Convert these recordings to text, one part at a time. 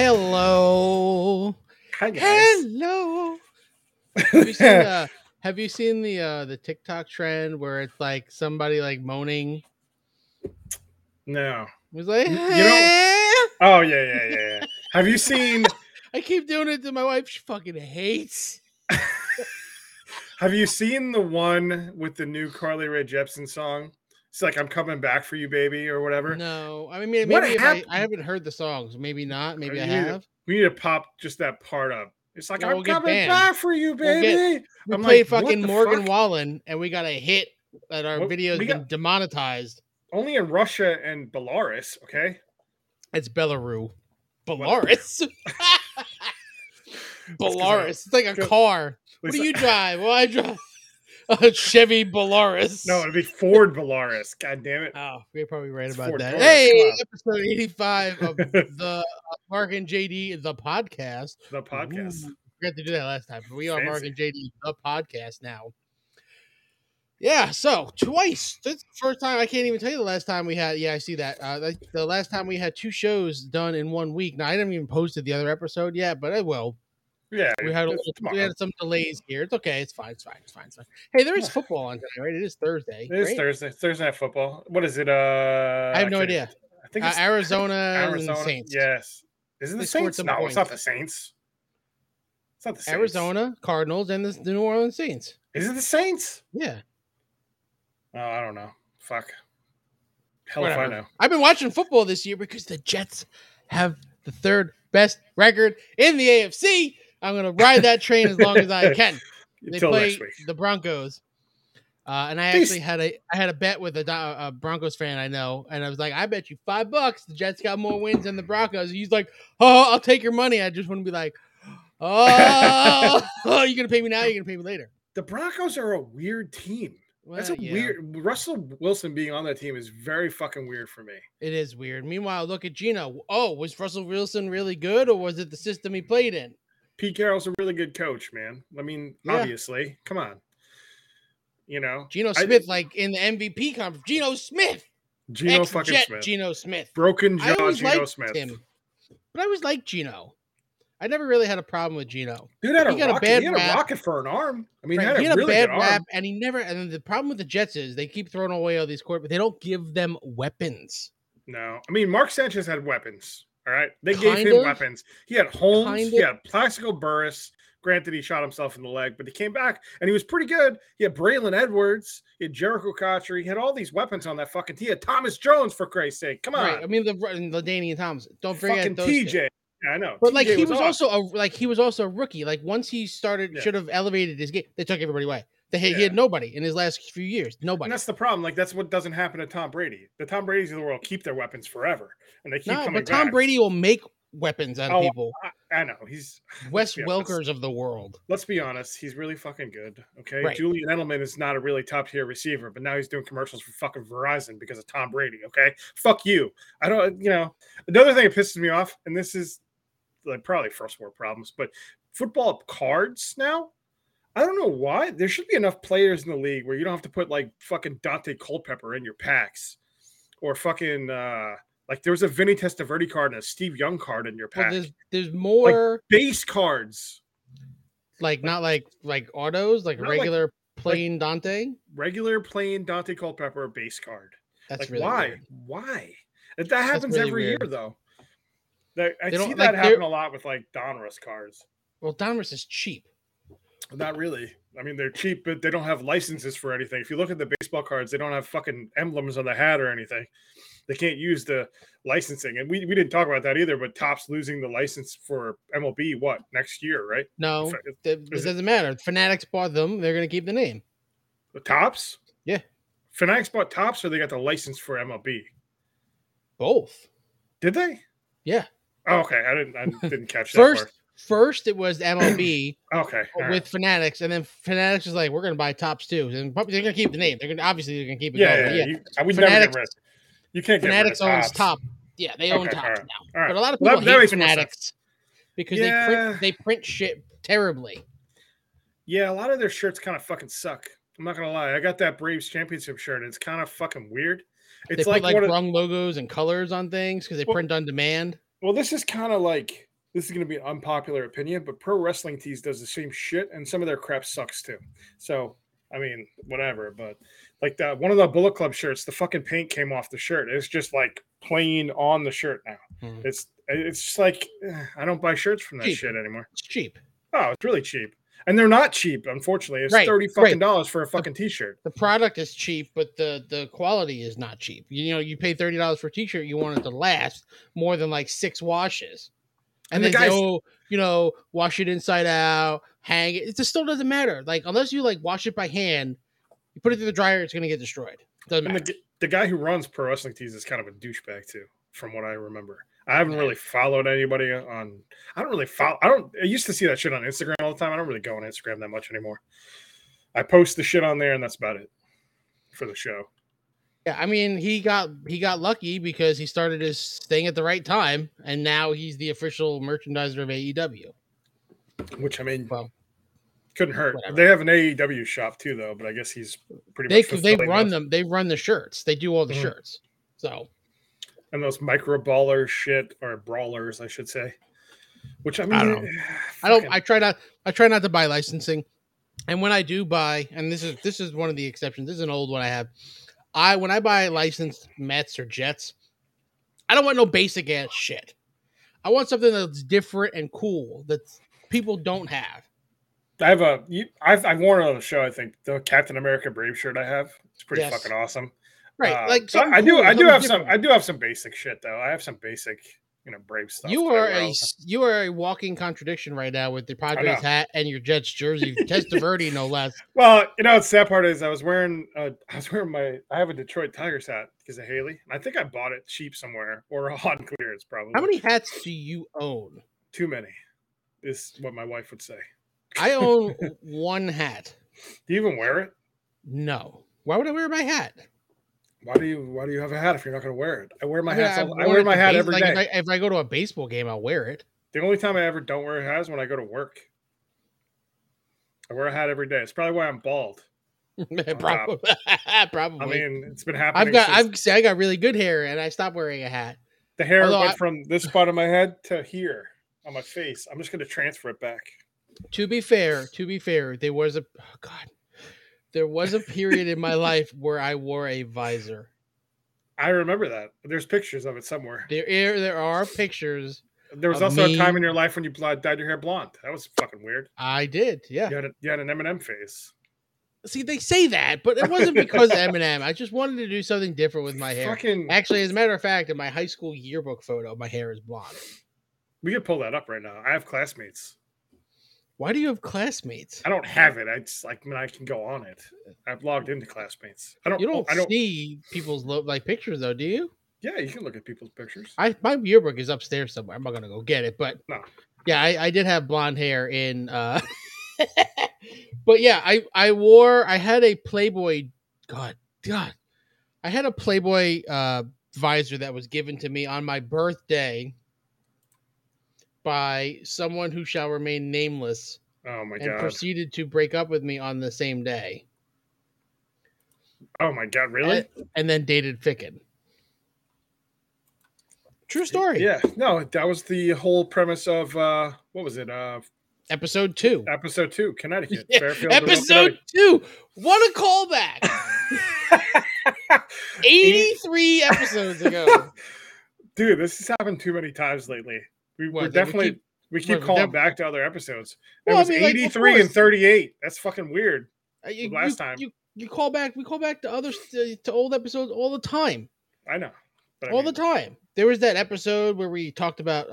Hello. Hi guys. Hello. Have you seen the TikTok trend where it's like somebody like moaning? No. It was like, hey. Oh yeah. Have you seen? I keep doing it to my wife. She fucking hates. Have you seen the one with the new Carly Rae Jepsen song? It's like, I'm coming back for you, baby, or whatever. No, I mean, maybe I haven't heard the songs. Maybe not. Maybe I have. We need to pop just that part up. It's like, well, I'm coming back for you, baby. We play like, fucking Morgan Wallen, and we got a hit that our video's been demonetized. Only in Russia and Belarus, okay? It's Belarus. Belarus? Belarus. It's like a car. What do you drive? Well, I drive a Chevy Belarus. No, it'd be Ford Belarus. God damn it. Oh, we're probably right about Ford that. Belarus. Hey, episode 85 of the Mark and JD, the podcast. The podcast. Ooh, we had to do that last time, but we are Fancy. Mark and JD, the podcast now. Yeah, so twice. That's the first time. I can't even tell you the last time we had. Yeah, I see that. The last time we had two shows done in 1 week. Now, I haven't even posted the other episode yet, but I will. Yeah, we had some delays here. It's okay. It's fine. Hey, there is football on tonight, right? It is Thursday. Thursday. Thursday night football. What is it? I have no idea. I think it's Arizona and the Saints. Yes. Isn't the Saints? No, it's not the Saints. It's not the Saints. Arizona, Cardinals, and the New Orleans Saints. Is it the Saints? Yeah. Oh, I don't know. Fuck. Hell if I know. I've been watching football this year because the Jets have the third best record in the AFC. I'm going to ride that train as long as I can. They play the Broncos. And I actually had a bet with a Broncos fan I know. And I was like, I bet you $5 the Jets got more wins than the Broncos. He's like, oh, I'll take your money. I just want to be like, oh, you're going to pay me now. You're going to pay me later. The Broncos are a weird team. Well, that's weird. Russell Wilson being on that team is very fucking weird for me. It is weird. Meanwhile, look at Geno. Oh, was Russell Wilson really good, or was it the system he played in? Pete Carroll's a really good coach, man. I mean, obviously, come on. You know, Geno Smith, like in the MVP conference. Geno Smith, Geno fucking Smith, Geno Smith, broken jaw, Geno Smith. Him, but I always liked Geno. I never really had a problem with Geno. Dude had a rocket for an arm. I mean, right. he had a really bad rap, and he never. And then the problem with the Jets is they keep throwing away all these court, but they don't give them weapons. No, I mean, Mark Sanchez had weapons. All right, they gave him weapons. He had Holmes, he had Plaxico Burress. Granted, he shot himself in the leg, but he came back and he was pretty good. He had Braylon Edwards, he had Jericho Cotchery, he had all these weapons on that fucking team. He had Thomas Jones, for Christ's sake. Come on, right. I mean, LaDainian Thomas. Don't forget fucking those TJ. Things. Yeah, I know, but like he was also a rookie. Like once he started, should have elevated his game. They took everybody away. He had nobody in his last few years. Nobody. And that's the problem. Like that's what doesn't happen to Tom Brady. The Tom Brady's of the world keep their weapons forever, and they keep coming back. But Tom Brady will make weapons out of people. I know he's Wes Welker's of the world. Let's be honest, he's really fucking good. Okay, right. Julian Edelman is not a really top tier receiver, but now he's doing commercials for fucking Verizon because of Tom Brady. Okay, fuck you. I don't. You know, another thing that pisses me off, and this is. Like probably first world problems, but football cards now. I don't know why. There should be enough players in the league where you don't have to put like fucking Dante Culpepper in your packs, or fucking like there was a Vinny Testaverde card and a Steve Young card in your pack. Well, there's more like base cards, like not like autos, like regular plain Dante, regular plain Dante Culpepper base card. That's like, really why that happens really every year though. I see that happen a lot with like Donruss cars. Well, Donruss is cheap. Not really. I mean, they're cheap, but they don't have licenses for anything. If you look at the baseball cards, they don't have fucking emblems on the hat or anything. They can't use the licensing. And we didn't talk about that either, but Topps losing the license for MLB, next year, right? No, it doesn't matter. Fanatics bought them. They're going to keep the name. The Topps? Yeah. Fanatics bought Topps, or they got the license for MLB? Both. Did they? Yeah. Oh, okay, I didn't catch that. First it was MLB. Okay, with right. Fanatics, and then Fanatics was like, we're going to buy Tops too, and they're going to keep the name. They're going to keep it. Yeah. We never get rid of. You can't get Fanatics rid of owns Top. Yeah, they own Tops now. Right. But a lot of people hate Fanatics because they print shit terribly. Yeah, a lot of their shirts kind of fucking suck. I'm not gonna lie. I got that Braves championship shirt, and it's kind of fucking weird. It's they put wrong logos and colors on things because they print on demand. Well, this is kind of like this is going to be an unpopular opinion, but Pro Wrestling Tees does the same shit, and some of their crap sucks too. So, I mean, whatever. But like that one of the Bullet Club shirts, the fucking paint came off the shirt. It's just like plain on the shirt now. Mm-hmm. It's just like I don't buy shirts from that shit anymore. It's cheap. Oh, it's really cheap. And they're not cheap, unfortunately. It's $30 for a fucking t-shirt. The product is cheap, but the quality is not cheap. You know, you pay $30 for a t-shirt, you want it to last more than like 6 washes. And then the wash it inside out, hang it. It just still doesn't matter. Like, unless you like wash it by hand, you put it through the dryer, it's gonna get destroyed. Doesn't matter. The guy who runs Pro Wrestling Tees is kind of a douchebag too, from what I remember. I haven't really followed anybody on. I used to see that shit on Instagram all the time. I don't really go on Instagram that much anymore. I post the shit on there, and that's about it for the show. Yeah, I mean, he got lucky because he started his thing at the right time, and now he's the official merchandiser of AEW. Which, I mean, couldn't hurt. Whatever. They have an AEW shop too, though. But I guess he's pretty much. They run them. They run the shirts. They do all the shirts. So. And those micro ballers shit, or brawlers, I should say. Which I mean, I try not to buy licensing, and when I do buy, and this is one of the exceptions. This is an old one I have. When I buy licensed Mets or Jets, I don't want no basic ass shit. I want something that's different and cool that people don't have. I have I've worn it on the show. I think the Captain America Brave shirt I have. It's pretty fucking awesome. Right, like I do have some basic shit though. I have some basic, Brave stuff. You are a walking contradiction right now with the Padres hat and your Jets jersey, Testaverde no less. Well, the sad part is I was wearing I have a Detroit Tigers hat because of Haley. I think I bought it cheap somewhere or on clearance probably. How many hats do you own? Too many, is what my wife would say. I own one hat. Do you even wear it? No. Why would I wear my hat? Why do you have a hat if you're not going to wear it? I wear my hat. I wear my hat every day. If I go to a baseball game, I'll wear it. The only time I ever don't wear a hat is when I go to work. I wear a hat every day. It's probably why I'm bald. Probably. I mean, it's been happening. I got really good hair, and I stopped wearing a hat. The hair went from this part of my head to here on my face. I'm just going to transfer it back. To be fair, there was a period in my life where I wore a visor. I remember that. There's pictures of it somewhere. There are pictures. There was also a time in your life when you dyed your hair blonde. That was fucking weird. I did, yeah. You had an Eminem face. See, they say that, but it wasn't because of Eminem. I just wanted to do something different with my hair. Actually, as a matter of fact, in my high school yearbook photo, my hair is blonde. We could pull that up right now. I have classmates. Why do you have classmates? I don't have it. I just I can go on it. I've logged into classmates. I don't see people's pictures though, do you? Yeah, you can look at people's pictures. My yearbook is upstairs somewhere. I'm not gonna go get it, but no. Yeah, I did have blonde hair in. But yeah, I had a Playboy visor that was given to me on my birthday by someone who shall remain nameless. Oh my God. And proceeded to break up with me on the same day. Oh my God, really? And then dated Ficken. True story. Yeah. No, that was the whole premise of what was it? Episode 2. Episode 2, Connecticut. Yeah. Fairfield, Episode 2. What a callback. 83 episodes ago. Dude, this has happened too many times lately. We keep calling back to other episodes. It was 83 and 38. That's fucking weird. Last time. We call back to others, to old episodes all the time. I know. The time. There was that episode where we talked about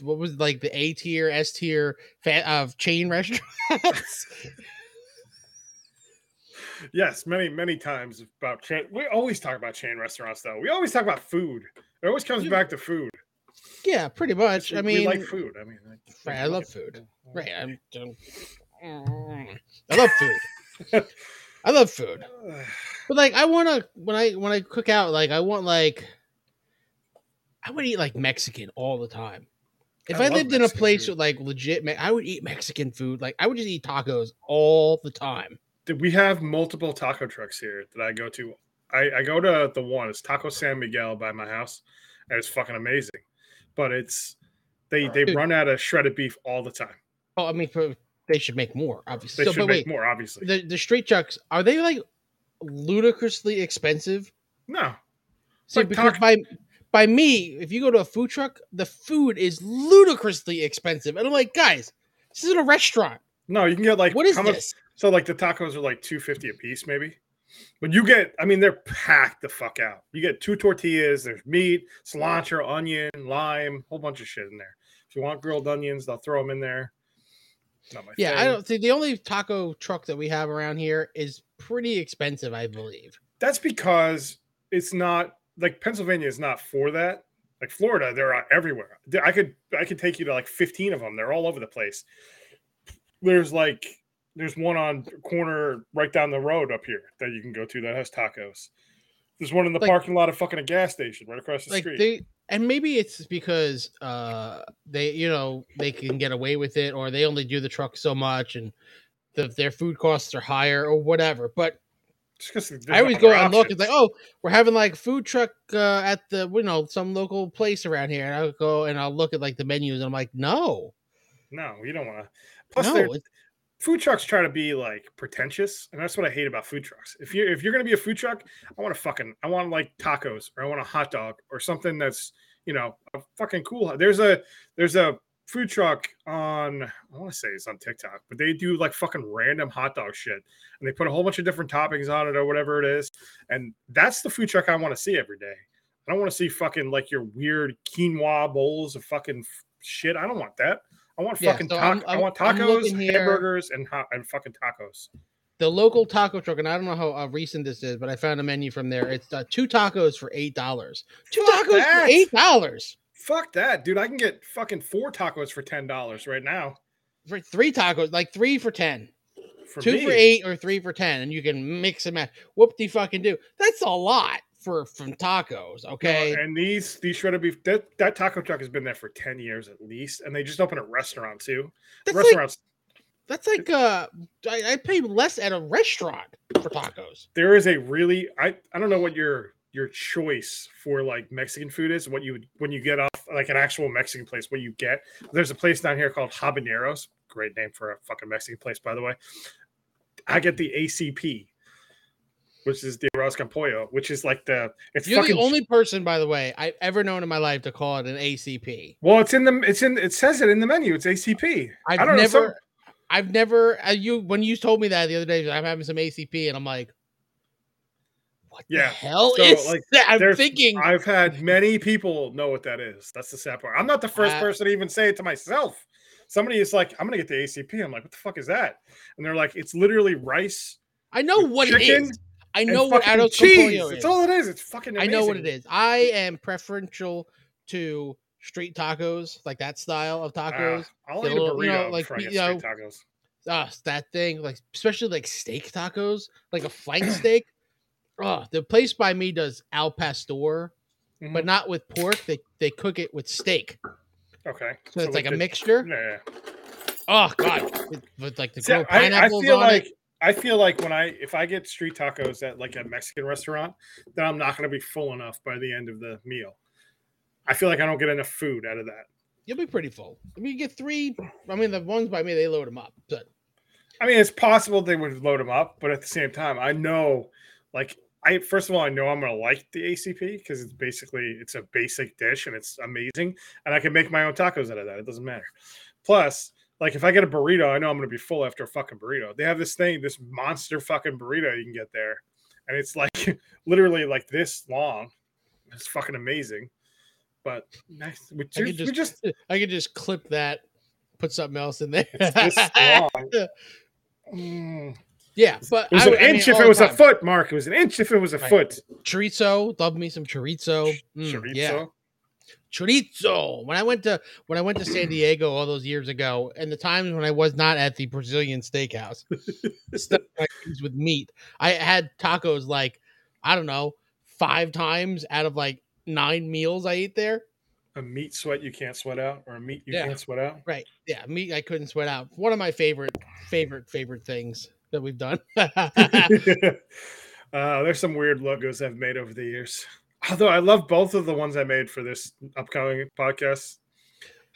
what was the A tier, S tier of chain restaurants. Yes, many, many times about chain. We always talk about chain restaurants though. We always talk about food. It always comes back to food. Yeah, pretty much. We like food. I mean, I love food. Right. I love food. I love food. But I want to when I cook out, I would eat Mexican all the time. If I lived in a place with legit, I would eat Mexican food. I would just eat tacos all the time. We have multiple taco trucks here that I go to. I go to the one. It's Taco San Miguel by my house, and it's fucking amazing. But it's They run out of shredded beef all the time. Oh, I mean, they should make more, obviously. They should make more, obviously. The street chucks, are they like ludicrously expensive? No. See, like, because by me, if you go to a food truck, the food is ludicrously expensive. And I'm like, guys, this isn't a restaurant. No, you can get like... What is this? So like the tacos are like $2.50 a piece, maybe. But you get... I mean, they're packed the fuck out. You get 2 tortillas. There's meat, cilantro, onion, lime, whole bunch of shit in there. If you want grilled onions, they'll throw them in there. Not my thing. I don't think... The only taco truck that we have around here is pretty expensive, I believe. That's because it's not... Like Pennsylvania is not for that. Like Florida, they're everywhere. I could take you to like 15 of them. They're all over the place. There's one on corner right down the road up here that you can go to that has tacos. There's one in the parking lot of fucking a gas station right across the street. And maybe it's because they can get away with it, or they only do the truck so much, and their food costs are higher or whatever. But I always go out and look. It's like, oh, we're having like food truck at the, some local place around here. And I'll go and I'll look at like the menus and I'm like, no, you don't want to. Plus, food trucks try to be like pretentious. And that's what I hate about food trucks. If you're going to be a food truck, I want like tacos, or I want a hot dog or something that's, a fucking cool. There's a food truck on, I want to say it's on TikTok, but they do like fucking random hot dog shit, and they put a whole bunch of different toppings on it or whatever it is, and that's the food truck I want to see every day. I don't want to see fucking like your weird quinoa bowls of fucking shit. I don't want that. I want fucking I want tacos, hamburgers, and fucking tacos. The local taco truck, and I don't know how recent this is, but I found a menu from there. It's 2 tacos for $8. $2 for $8. Fuck that, dude. I can get fucking 4 tacos for $10 right now. For 3 tacos, like 3 for 10. For 2 me. For 8 or 3 for 10, and you can mix and match. Whoopty fucking do. That's a lot from tacos, okay? And these shredded beef, that taco truck has been there for 10 years at least, and they just opened a restaurant too. I pay less at a restaurant for tacos. There is a really, I don't know what your choice for like Mexican food is, what you would, when you get off like an actual Mexican place, what you get. There's a place down here called Habaneros. Great name for a fucking Mexican place, by the way. I get the ACP, which is the arroz con pollo, which is like you're fucking the only person, by the way, I've ever known in my life to call it an ACP. Well, it says it in the menu. It's ACP. When you told me that the other day, I'm having some ACP, and I'm like, what the hell is that? I'm thinking. I've had many people know what that is. That's the sad part. I'm not the first person to even say it to myself. Somebody is like, I'm going to get the ACP. I'm like, what the fuck is that? And they're like, it's literally rice. I know what it is. I know what arroz con pollo is. It's all it is. It's fucking amazing. I know what it is. I am preferential to street tacos, like that style of tacos. I'll eat a burrito before I get street tacos. That thing, like especially like steak tacos, like a flank steak. Oh, the place by me does al pastor, but not with pork. They cook it with steak. Okay, so it's like a mixture. Yeah. Oh god, with like the grilled pineapples on it. I feel like if I get street tacos at like a Mexican restaurant, then I'm not going to be full enough by the end of the meal. I feel like I don't get enough food out of that. You'll be pretty full. I mean, you get 3. I mean, the ones by me, they load them up. But I mean, it's possible they would load them up, but at the same time, I know. Like first of all, I know I'm gonna like the ACP because it's a basic dish and it's amazing, and I can make my own tacos out of that. It doesn't matter. Plus, like if I get a burrito, I know I'm gonna be full after a fucking burrito. They have this monster fucking burrito you can get there, and it's like literally like this long. It's fucking amazing. But next, I could just clip that, put something else in there. It's this long. Yeah, but it was an inch if it was a foot, Mark. It was an inch if it was a foot. Chorizo, love me some chorizo. Chorizo, yeah. Chorizo. When I went to San Diego all those years ago, and the times when I was not at the Brazilian steakhouse, stuff like with meat, I had tacos like I don't know 5 times out of like 9 meals I ate there. A meat sweat you can't sweat out, or a meat you can't sweat out. Right? Yeah, meat I couldn't sweat out. One of my favorite things that we've done. There's some weird logos I've made over the years. Although I love both of the ones I made for this upcoming podcast.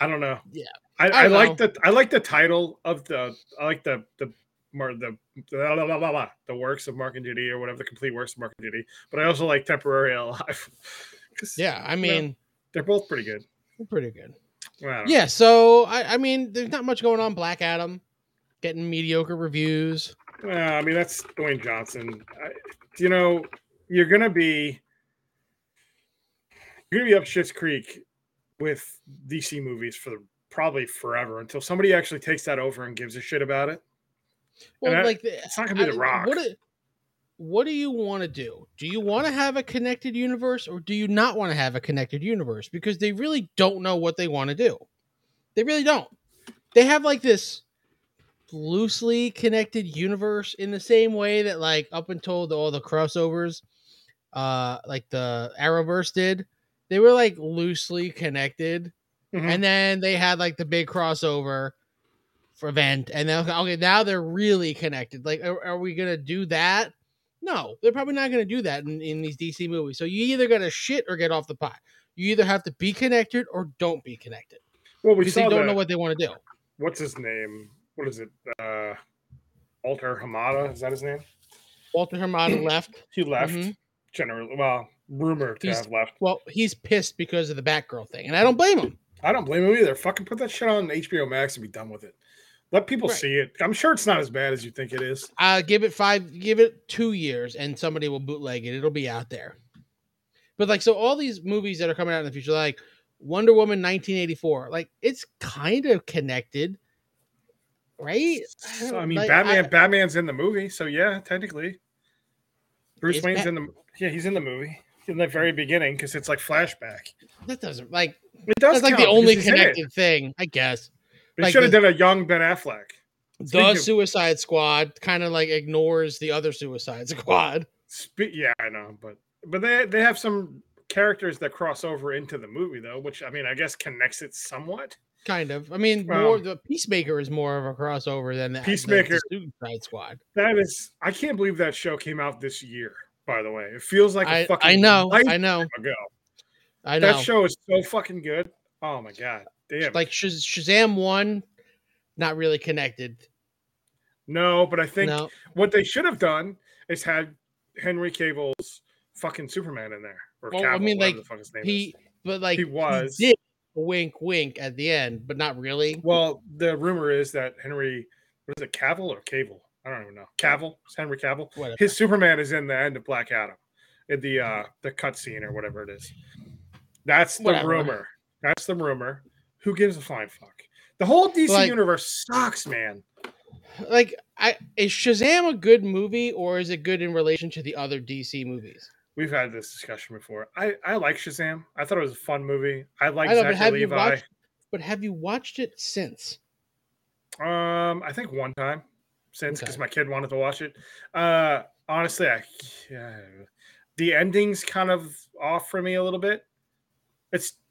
I don't know. Yeah, I like the title of the I like the works of Mark and Judy or whatever, the complete works of Mark and Judy. But I also like Temporary Alive. Yeah, I mean, you know, they're both pretty good. They're pretty good. Yeah, know. So I mean, there's not much going on. Black Adam getting mediocre reviews. I mean, that's Dwayne Johnson. You know, you're gonna be up Schitt's Creek with DC movies for probably forever until somebody actually takes that over and gives a shit about it. Well, and like it's not gonna be The Rock. What do you want to do? Do you want to have a connected universe, or do you not want to have a connected universe? Because they really don't know what they want to do. They really don't. They have like this loosely connected universe in the same way that, like, up until all the crossovers, like the Arrowverse did, they were like loosely connected. Mm-hmm. And then they had like the big crossover for event. And then, okay, now they're really connected. Like, are we going to do that? No, they're probably not going to do that in these DC movies. So you either got to shit or get off the pot. You either have to be connected or don't be connected. Well, we saw they don't know what they want to do. What's his name? What is it? Walter Hamada. Is that his name? Walter Hamada left. He left. Mm-hmm. Generally, well, rumored to have left. Well, he's pissed because of the Batgirl thing, and I don't blame him. I don't blame him either. Fucking put that shit on HBO Max and be done with it. Let people see it. I'm sure it's not as bad as you think it is. Give it 2 years and somebody will bootleg it. It'll be out there. But like, so all these movies that are coming out in the future, like Wonder Woman 1984, like it's kind of connected, right? Batman's in the movie. So yeah, technically Bruce Wayne's he's in the movie in the very beginning. 'Cause it's like flashback. That doesn't that's like the only connected thing, I guess. They should have done a young Ben Affleck. The Suicide Squad kind of like ignores the other Suicide Squad. Yeah, I know, but they have some characters that cross over into the movie though, which I mean, I guess connects it somewhat. Kind of. I mean, the Peacemaker is more of a crossover than the Peacemaker Suicide Squad. That is, I can't believe that show came out this year. By the way, it feels like a fucking ago. I know that show is so fucking good. Oh my god. Damn. Like Shazam 1, not really connected. No, but I think what they should have done is had Henry Cavill's fucking Superman in there. Or Cavill, I mean, like, the fuck his name is. But like, he was. He did wink, wink at the end, but not really. Well, the rumor is that Henry, what is it, Cavill or Cable? I don't even know. Cavill? It's Henry Cavill. Whatever. His Superman is in the end of Black Adam, in the cutscene or whatever it is. That's the rumor. That's the rumor. Who gives a flying fuck? The whole DC universe sucks, man. Like, is Shazam a good movie, or is it good in relation to the other DC movies? We've had this discussion before. I like Shazam. I thought it was a fun movie. I like Zachary Levi. But have you watched it since? I think one time since, because my kid wanted to watch it. Honestly, the ending's kind of off for me a little bit.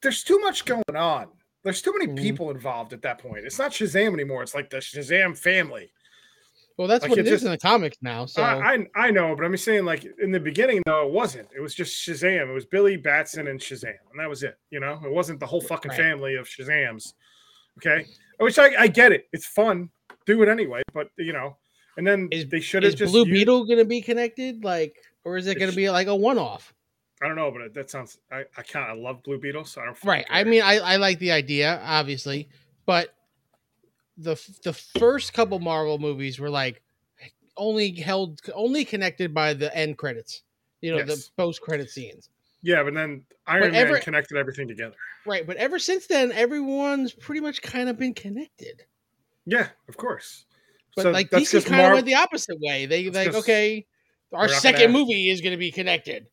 There's too much going on. There's too many people involved at that point. It's not Shazam anymore. It's like the Shazam family. Well, that's like what it is in the comics now. So I know, but I'm just saying, like, in the beginning, though, it wasn't. It was just Shazam. It was Billy Batson and Shazam, and that was it. You know, it wasn't the whole fucking family of Shazams. Okay, which I get it. It's fun. Do it anyway. But you know, and then they should have just. Is Blue Beetle going to be connected, like, or is it going to be like a one-off? I don't know, but that sounds. I love Blue Beetle, so I don't. Right. Care. I mean, I like the idea, obviously, but the first couple Marvel movies were like only connected by the end credits, you know, the post credit scenes. Yeah, but then Iron Man connected everything together. Right, but ever since then, everyone's pretty much kind of been connected. Yeah, of course. But so like DC kind of went the opposite way. They our second movie is going to be connected.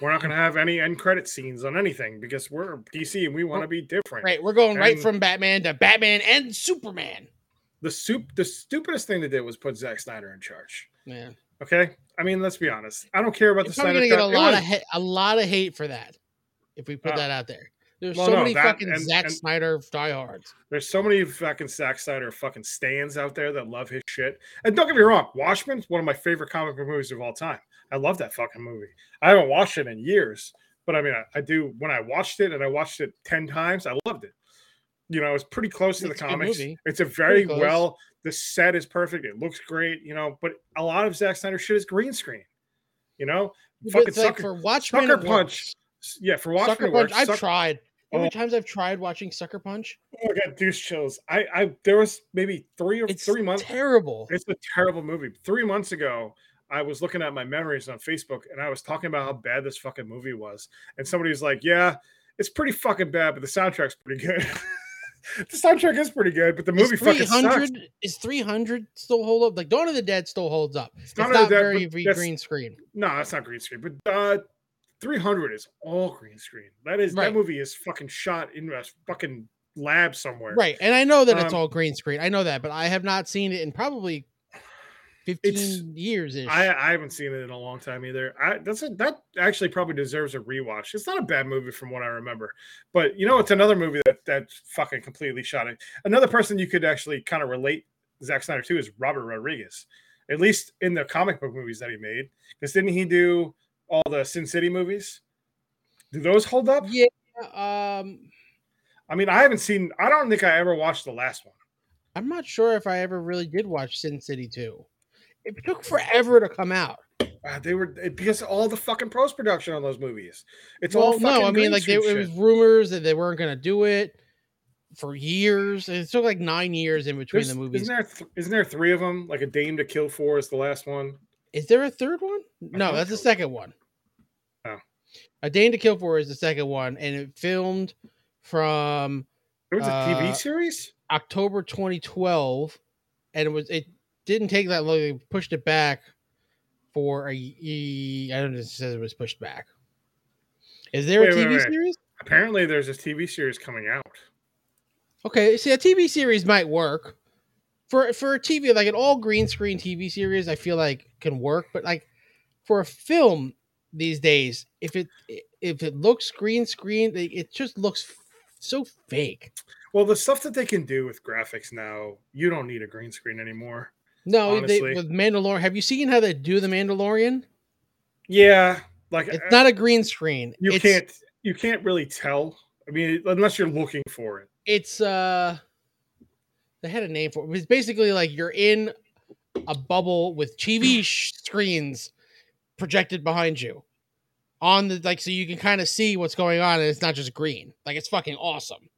We're not going to have any end credit scenes on anything because we're DC and we want to be different. Right. We're going right from Batman to Batman and Superman. The stupidest thing they did was put Zack Snyder in charge. Yeah. Okay. I mean, let's be honest. I don't care about the Snyder Cut. You're going to get a lot of hate for that if we put that out there. There's Zack Snyder diehards. There's so many fucking Zack Snyder fucking stands out there that love his shit. And don't get me wrong, Watchmen's one of my favorite comic book movies of all time. I love that fucking movie. I haven't watched it in years, but I mean, I do. When I watched it 10 times, I loved it. You know, it's pretty close to the comics. It's a very well, the set is perfect. It looks great, you know, but a lot of Zack Snyder shit is green screen, you know? Fucking like for Watchmen, Sucker Punch. Yeah, for Watchmen. Sucker Punch, I've tried. How many times I've tried watching Sucker Punch? Oh, I got goose chills. I there was maybe three months. Terrible. It's a terrible movie. 3 months ago, I was looking at my memories on Facebook, and I was talking about how bad this fucking movie was. And somebody was like, "Yeah, it's pretty fucking bad, but the soundtrack's pretty good." The soundtrack is pretty good, but the movie fucking sucks. Is 300 still hold up? Like Dawn of the Dead still holds up. It's not very green screen. No, it's not green screen, but 300 is all green screen. That is right. That movie is fucking shot in a fucking lab somewhere. Right, and I know that it's all green screen. I know that, but I have not seen it in probably 15 years. I haven't seen it in a long time either. That actually probably deserves a rewatch. It's not a bad movie from what I remember, but you know, it's another movie that fucking completely shot it. Another person you could actually kind of relate Zack Snyder to is Robert Rodriguez, at least in the comic book movies that he made. Because didn't he do all the Sin City movies? Do those hold up? Yeah. I mean, I don't think I ever watched the last one. I'm not sure if I ever really did watch Sin City 2. It took forever to come out. Because all the fucking post-production on those movies. It's all fucking no. I mean, like it was rumors that they weren't going to do it for years. It took like 9 years in between the movies. Isn't there three of them? Like A Dame to Kill For is the last one. Is there a third one? No, that's the second one. Oh, A Dame to Kill For is the second one, and it filmed from. It was a TV series. October 2012, and it didn't take that long. They pushed it back for I don't know if it says it was pushed back. Is there a TV series? Apparently there's a TV series coming out. Okay, see, a TV series might work. For a TV, like an all green screen TV series, I feel like can work, but like for a film these days, if it looks green screen, it just looks so fake. Well, the stuff that they can do with graphics now, you don't need a green screen anymore. No, with Mandalorian. Have you seen how they do the Mandalorian? Yeah, like it's not a green screen. You can't really tell. I mean, unless you're looking for it. It's they had a name for it. It's basically like you're in a bubble with TV screens projected behind you on the so you can kind of see what's going on, and it's not just green. Like it's fucking awesome.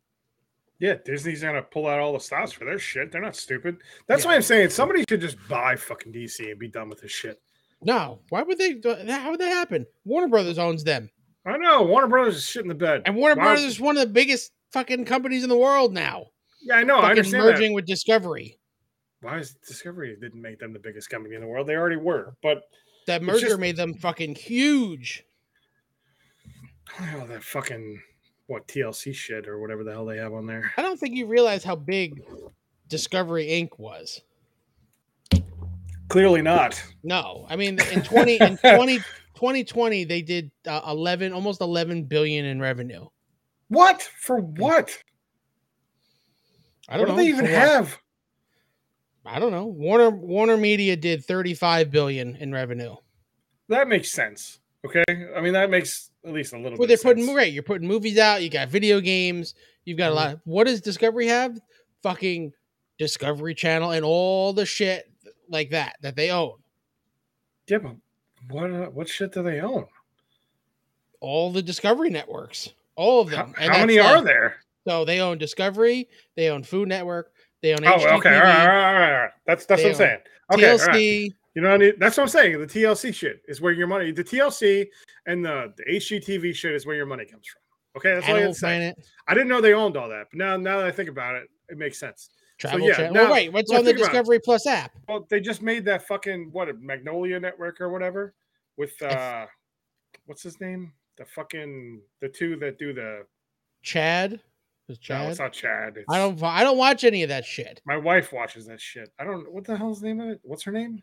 Yeah, Disney's going to pull out all the stops for their shit. They're not stupid. That's why I'm saying somebody should just buy fucking DC and be done with this shit. No. Why would they? How would that happen? Warner Brothers owns them. I know. Warner Brothers is shit in the bed. And Warner Brothers is one of the biggest fucking companies in the world now. Yeah, I know. Fucking I understand merging with Discovery. Why is Discovery didn't make them the biggest company in the world? They already were. But that merger made them fucking huge. Oh, that fucking... What TLC shit or whatever the hell they have on there. I don't think you realize how big Discovery Inc. was. Clearly not. No. I mean, in 2020, they did almost 11 billion in revenue. What? For what? I don't know. What do they even have? I don't know. Warner Media did 35 billion in revenue. That makes sense. Okay. I mean, that makes at least a little bit of sense. You're putting movies out. You got video games. You've got a lot. What does Discovery have? Fucking Discovery Channel and all the shit like that they own. Yeah, but what shit do they own? All the Discovery networks. All of them. How many are there? So they own Discovery. They own Food Network. They own HGTV. Oh, okay. All right. That's what I'm saying. Okay, TLC. All right. You know what I mean? That's what I'm saying. The TLC shit is where your money. The TLC and the HGTV shit is where your money comes from. Okay, that's all I say. I didn't know they owned all that, but now that I think about it, it makes sense. Travel Channel. Well, right. What's on the Discovery Plus app? Well, they just made that fucking Magnolia Network or whatever with what's his name? The two that do the Chad. No, it's not Chad. I don't watch any of that shit. My wife watches that shit. What the hell's the name of it? What's her name?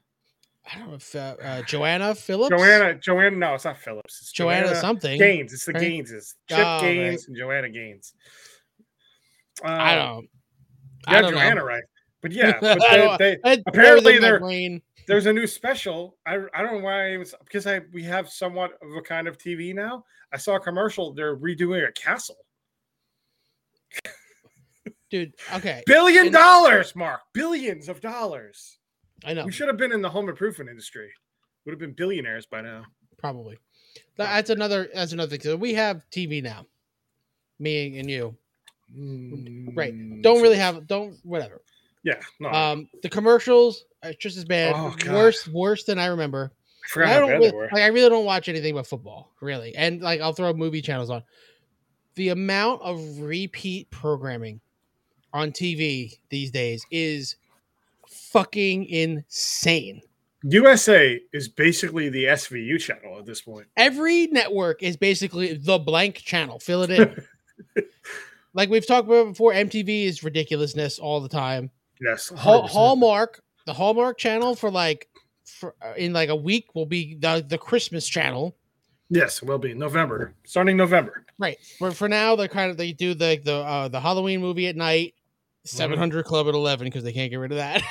I don't know if Joanna Phillips. Joanna. No, it's not Phillips. It's Joanna something. Gaines. It's the Gaineses. Chip Gaines and Joanna Gaines. I don't. Yeah, I don't Joanna, know. Right? But yeah, but they apparently there's a new special. I don't know why it was because we have somewhat of a kind of TV now. I saw a commercial. They're redoing a castle. Dude, okay. $1 billion, Mark. Billions of dollars. I know. We should have been in the home improvement industry. Would have been billionaires by now. Probably. That's another thing. So we have TV now. Me and you. Right. Whatever. Yeah. No. The commercials are just as bad. Oh, worse than I remember. I forgot how bad they were. Like, I really don't watch anything but football, really. And like I'll throw movie channels on. The amount of repeat programming on TV these days is fucking insane. USA is basically the SVU channel at this point. Every network is basically the blank channel. Fill it in. Like we've talked about before, MTV is ridiculousness all the time. Yes. Hallmark, the Hallmark channel in a week will be the Christmas channel. Yes, it will be November, starting November. Right. For now, they do the Halloween movie at night, 700 Club at 11 because they can't get rid of that.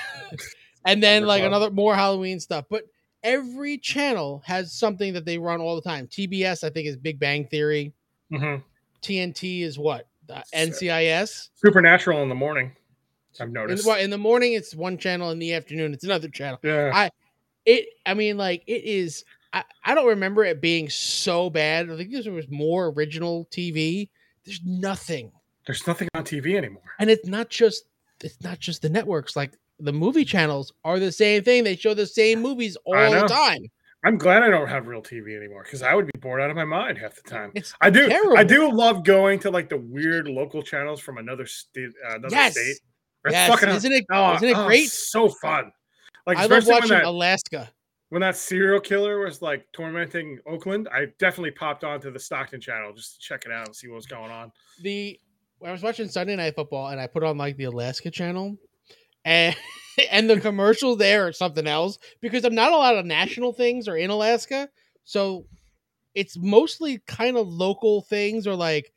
And then more Halloween stuff. But every channel has something that they run all the time. TBS, I think, is Big Bang Theory. Mm-hmm. TNT is what? NCIS? Supernatural in the morning, I've noticed. In the morning, it's one channel. In the afternoon, it's another channel. Yeah. It is... I don't remember it being so bad. I think there was more original TV. There's nothing. There's nothing on TV anymore. And it's not just the networks. Like the movie channels are the same thing. They show the same movies all the time. I'm glad I don't have real TV anymore because I would be bored out of my mind half the time. Terrible. I do love going to like the weird local channels from another state. State. Yes. Isn't it great? It's so fun. Like I love watching Alaska. When that serial killer was like tormenting Oakland, I definitely popped onto the Stockton channel just to check it out and see what was going on. I was watching Sunday Night Football and I put on like the Alaska channel and the commercials there or something else because I'm not a lot of national things or in Alaska. So it's mostly kind of local things or like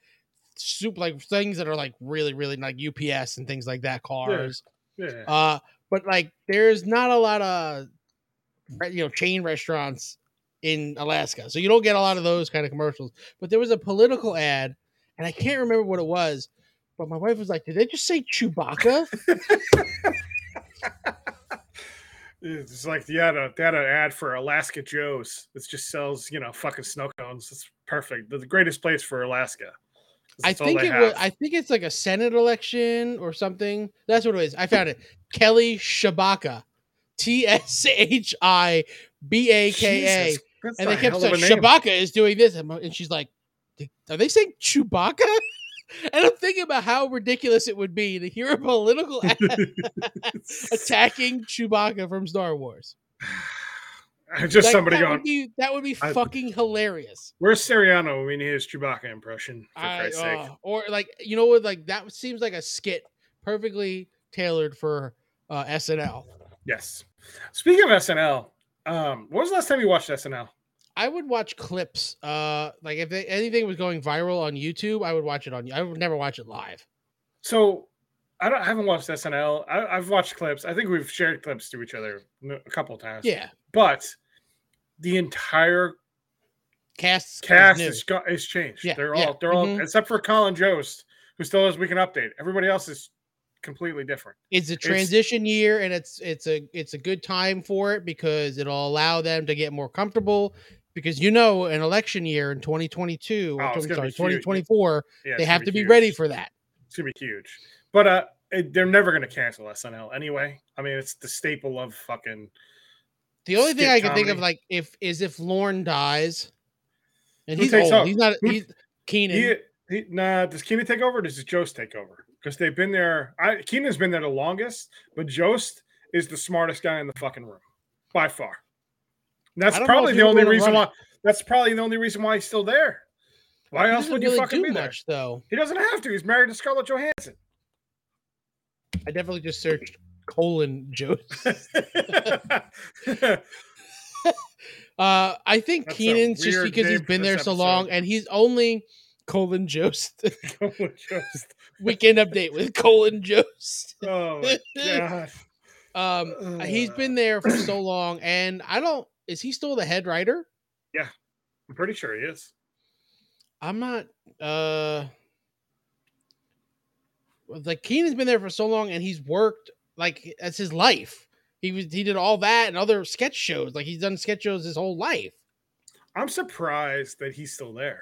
soup, like things that are like really, really like UPS and things like that, cars. Yeah. But like there's not a lot of chain restaurants in Alaska. So you don't get a lot of those kind of commercials. But there was a political ad, and I can't remember what it was, but my wife was like, did they just say Chewbacca? It's like, yeah, they had an ad for Alaska Joe's. It just sells, fucking snow cones. It's perfect. They're the greatest place for Alaska. I think it's like a Senate election or something. That's what it is. I found it. Kelly Shabaka. T-S-H-I-B-A-K-A. Jesus, and they kept saying, Chewbacca is doing this. And she's like, are they saying Chewbacca? And I'm thinking about how ridiculous it would be to hear a political ad attacking Chewbacca from Star Wars. Just like, somebody going. That would be fucking hilarious. Where's Seriano when we need his Chewbacca impression, for Christ's sake? Or like, you know what? Like, that seems like a skit perfectly tailored for SNL. Yes. Speaking of SNL, when was the last time you watched SNL? I would watch clips. Like if anything was going viral on YouTube, I would watch it on. I would never watch it live. So I haven't watched SNL. I've watched clips. I think we've shared clips to each other a couple of times. Yeah. But the entire cast is changed. Yeah. They're all except for Colin Jost, who still has Weekend Update. Everybody else is completely different. It's a transition year, and it's a good time for it because it'll allow them to get more comfortable. Because an election year in 2022, 2024, they have to be ready for that. It's gonna be huge. But they're never gonna cancel SNL anyway. I mean, it's the staple of fucking. The only thing I can think of, like, if Lorne dies, and he's old, he's not. He's Keenan. Does Keenan take over? Or does Jost take over? Because they've been there. Keenan's been there the longest, but Jost is the smartest guy in the fucking room by far. And that's probably the only reason why. That's probably the only reason why he's still there. Why else would you fucking be there? Though he doesn't have to. He's married to Scarlett Johansson. I definitely just searched Jost. I think Keenan's just because he's been there so long, and he's only Jost. Jost. Weekend Update with Colin Jost. Oh my God. He's been there for so long, and is he still the head writer? Yeah. I'm pretty sure he is. I'm not like Keenan's been there for so long, and he's worked like that's his life. He did all that and other sketch shows. Like he's done sketch shows his whole life. I'm surprised that he's still there.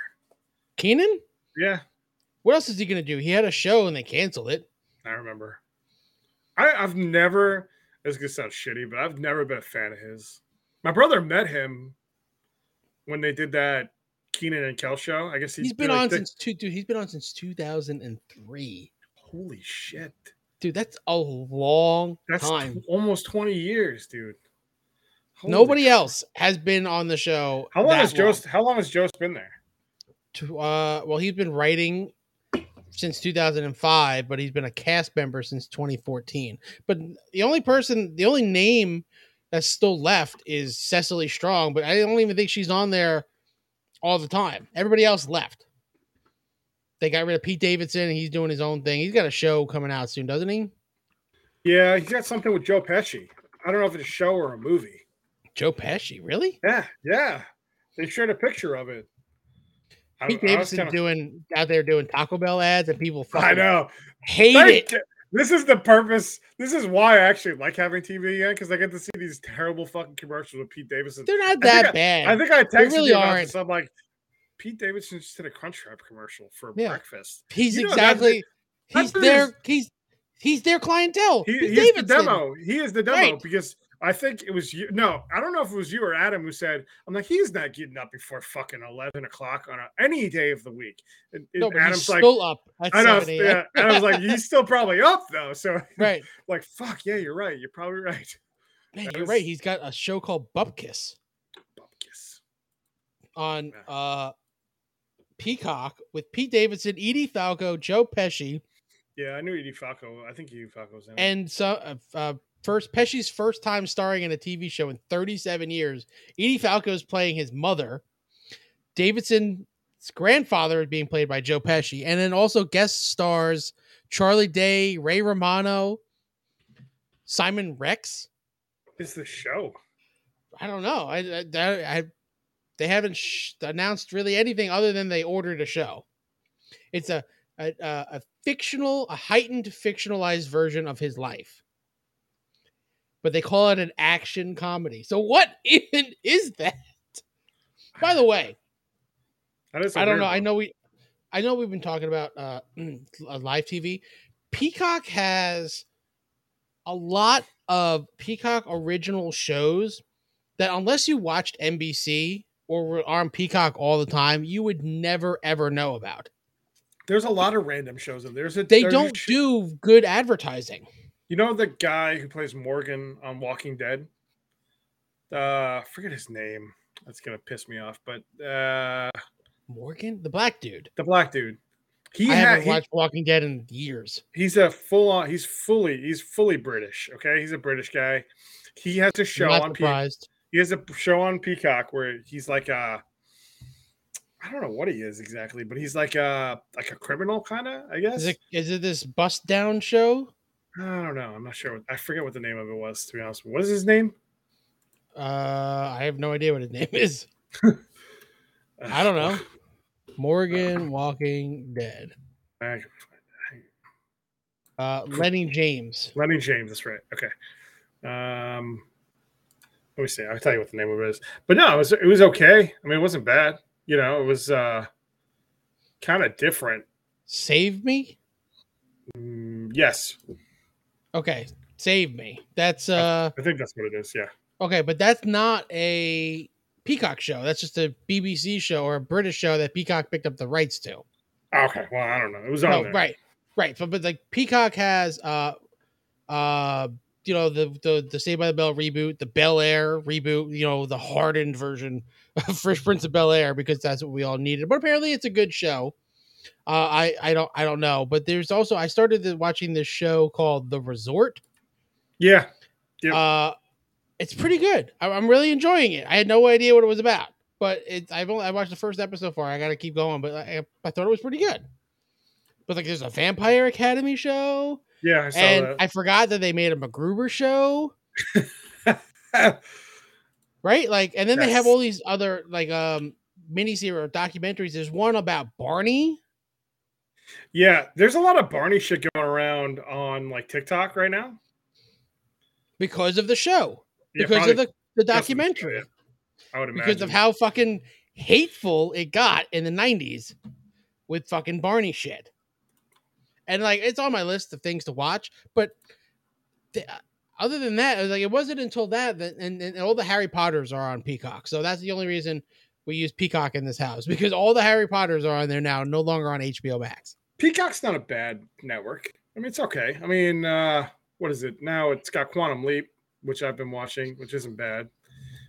Keenan? Yeah. What else is he going to do? He had a show and they canceled it. I remember. I've never, this is going to sound shitty, but I've never been a fan of his. My brother met him when they did that Keenan and Kel show. I guess he's been on he's been on since 2003. Holy shit. Dude, that's a long time. Almost 20 years, dude. Holy Nobody else has been on the show. How long has Jost been there? Well, he's been writing since 2005, but he's been a cast member since 2014. But the only name that's still left is Cecily Strong, but I don't even think she's on there all the time. Everybody else left. They got rid of Pete Davidson, and he's doing his own thing. He's got a show coming out soon, doesn't he? Yeah, he's got something with Joe Pesci. I don't know if it's a show or a movie. Joe Pesci, really? Yeah. They shared a picture of it. Pete Davidson doing Taco Bell ads and people fucking hate it. This is the purpose. This is why I actually like having TV again, because I get to see these terrible fucking commercials with Pete Davidson. They're not bad. I think I texted you about this. I'm like, Pete Davidson just did a Crunchwrap commercial for breakfast. He's he's their clientele. He's the demo. He is the demo because I think it was you. No, I don't know if it was you or Adam who said, I'm like, he's not getting up before fucking 11 o'clock on any day of the week. And Adam's like, still up. I know. Yeah. I was like, he's still probably up though. So like, fuck. Yeah, you're right. You're probably right. Man, you're right. He's got a show called Bupkis on Peacock with Pete Davidson, Edie Falco, Joe Pesci. Yeah. I knew Edie Falco. I think Edie Falco's in it. And so, Pesci's first time starring in a TV show in 37 years. Edie Falco is playing his mother. Davidson's grandfather is being played by Joe Pesci. And then also guest stars Charlie Day, Ray Romano, Simon Rex. It's the show. I don't know. They haven't announced really anything other than they ordered a show. It's a heightened fictionalized version of his life. But they call it an action comedy. So what even is that? By the way, I don't know. I know we've been talking about live TV. Peacock has a lot of Peacock original shows that unless you watched NBC or were on Peacock all the time, you would never, ever know about. There's a lot of random shows. They don't do good advertising. You know the guy who plays Morgan on Walking Dead? I forget his name. That's going to piss me off. But Morgan? The black dude. I haven't watched Walking Dead in years. He's fully British. Okay. He's a British guy. He has a show on Peacock. He has a show on Peacock where he's like I don't know what he is exactly, but he's like a criminal kind of, I guess. Is it this bust down show? I don't know. I'm not sure. I forget what the name of it was, to be honest. What is his name? I have no idea what his name is. I don't know. Morgan Walking Dead. Lenny James. That's right. Okay. Let me see. I'll tell you what the name of it is. But no, it was okay. I mean, it wasn't bad. You know, it was kind of different. Save Me? Yes. Okay, Save Me. That's I think that's what it is, yeah. Okay, but that's not a Peacock show. That's just a BBC show or a British show that Peacock picked up the rights to. Okay, well, I don't know. It was on there. Right. So, but like Peacock has the Saved by the Bell reboot, the Bel Air reboot, you know, the hardened version of Fresh Prince of Bel Air because that's what we all needed. But apparently it's a good show. I don't know, but there's also I started watching this show called The Resort. Yeah, yep. It's pretty good. I'm really enjoying it. I had no idea what it was about, but I watched the first episode so far. I got to keep going, but I thought it was pretty good. But like, there's a Vampire Academy show. Yeah, I saw that. I forgot that they made a MacGruber show. Right, like, and then they have all these other like miniseries or documentaries. There's one about Barney. Yeah, there's a lot of Barney shit going around. around on like TikTok right now? Because of the show. Yeah, because of the documentary. I would imagine. Because of how fucking hateful it got in the 90s with fucking Barney shit. And like, it's on my list of things to watch, but other than that, it was like, it wasn't until that and all the Harry Potters are on Peacock. So that's the only reason we use Peacock in this house, because all the Harry Potters are on there now, no longer on HBO Max. Peacock's not a bad network. I mean, it's okay. I mean, what is it now? It's got Quantum Leap, which I've been watching, which isn't bad,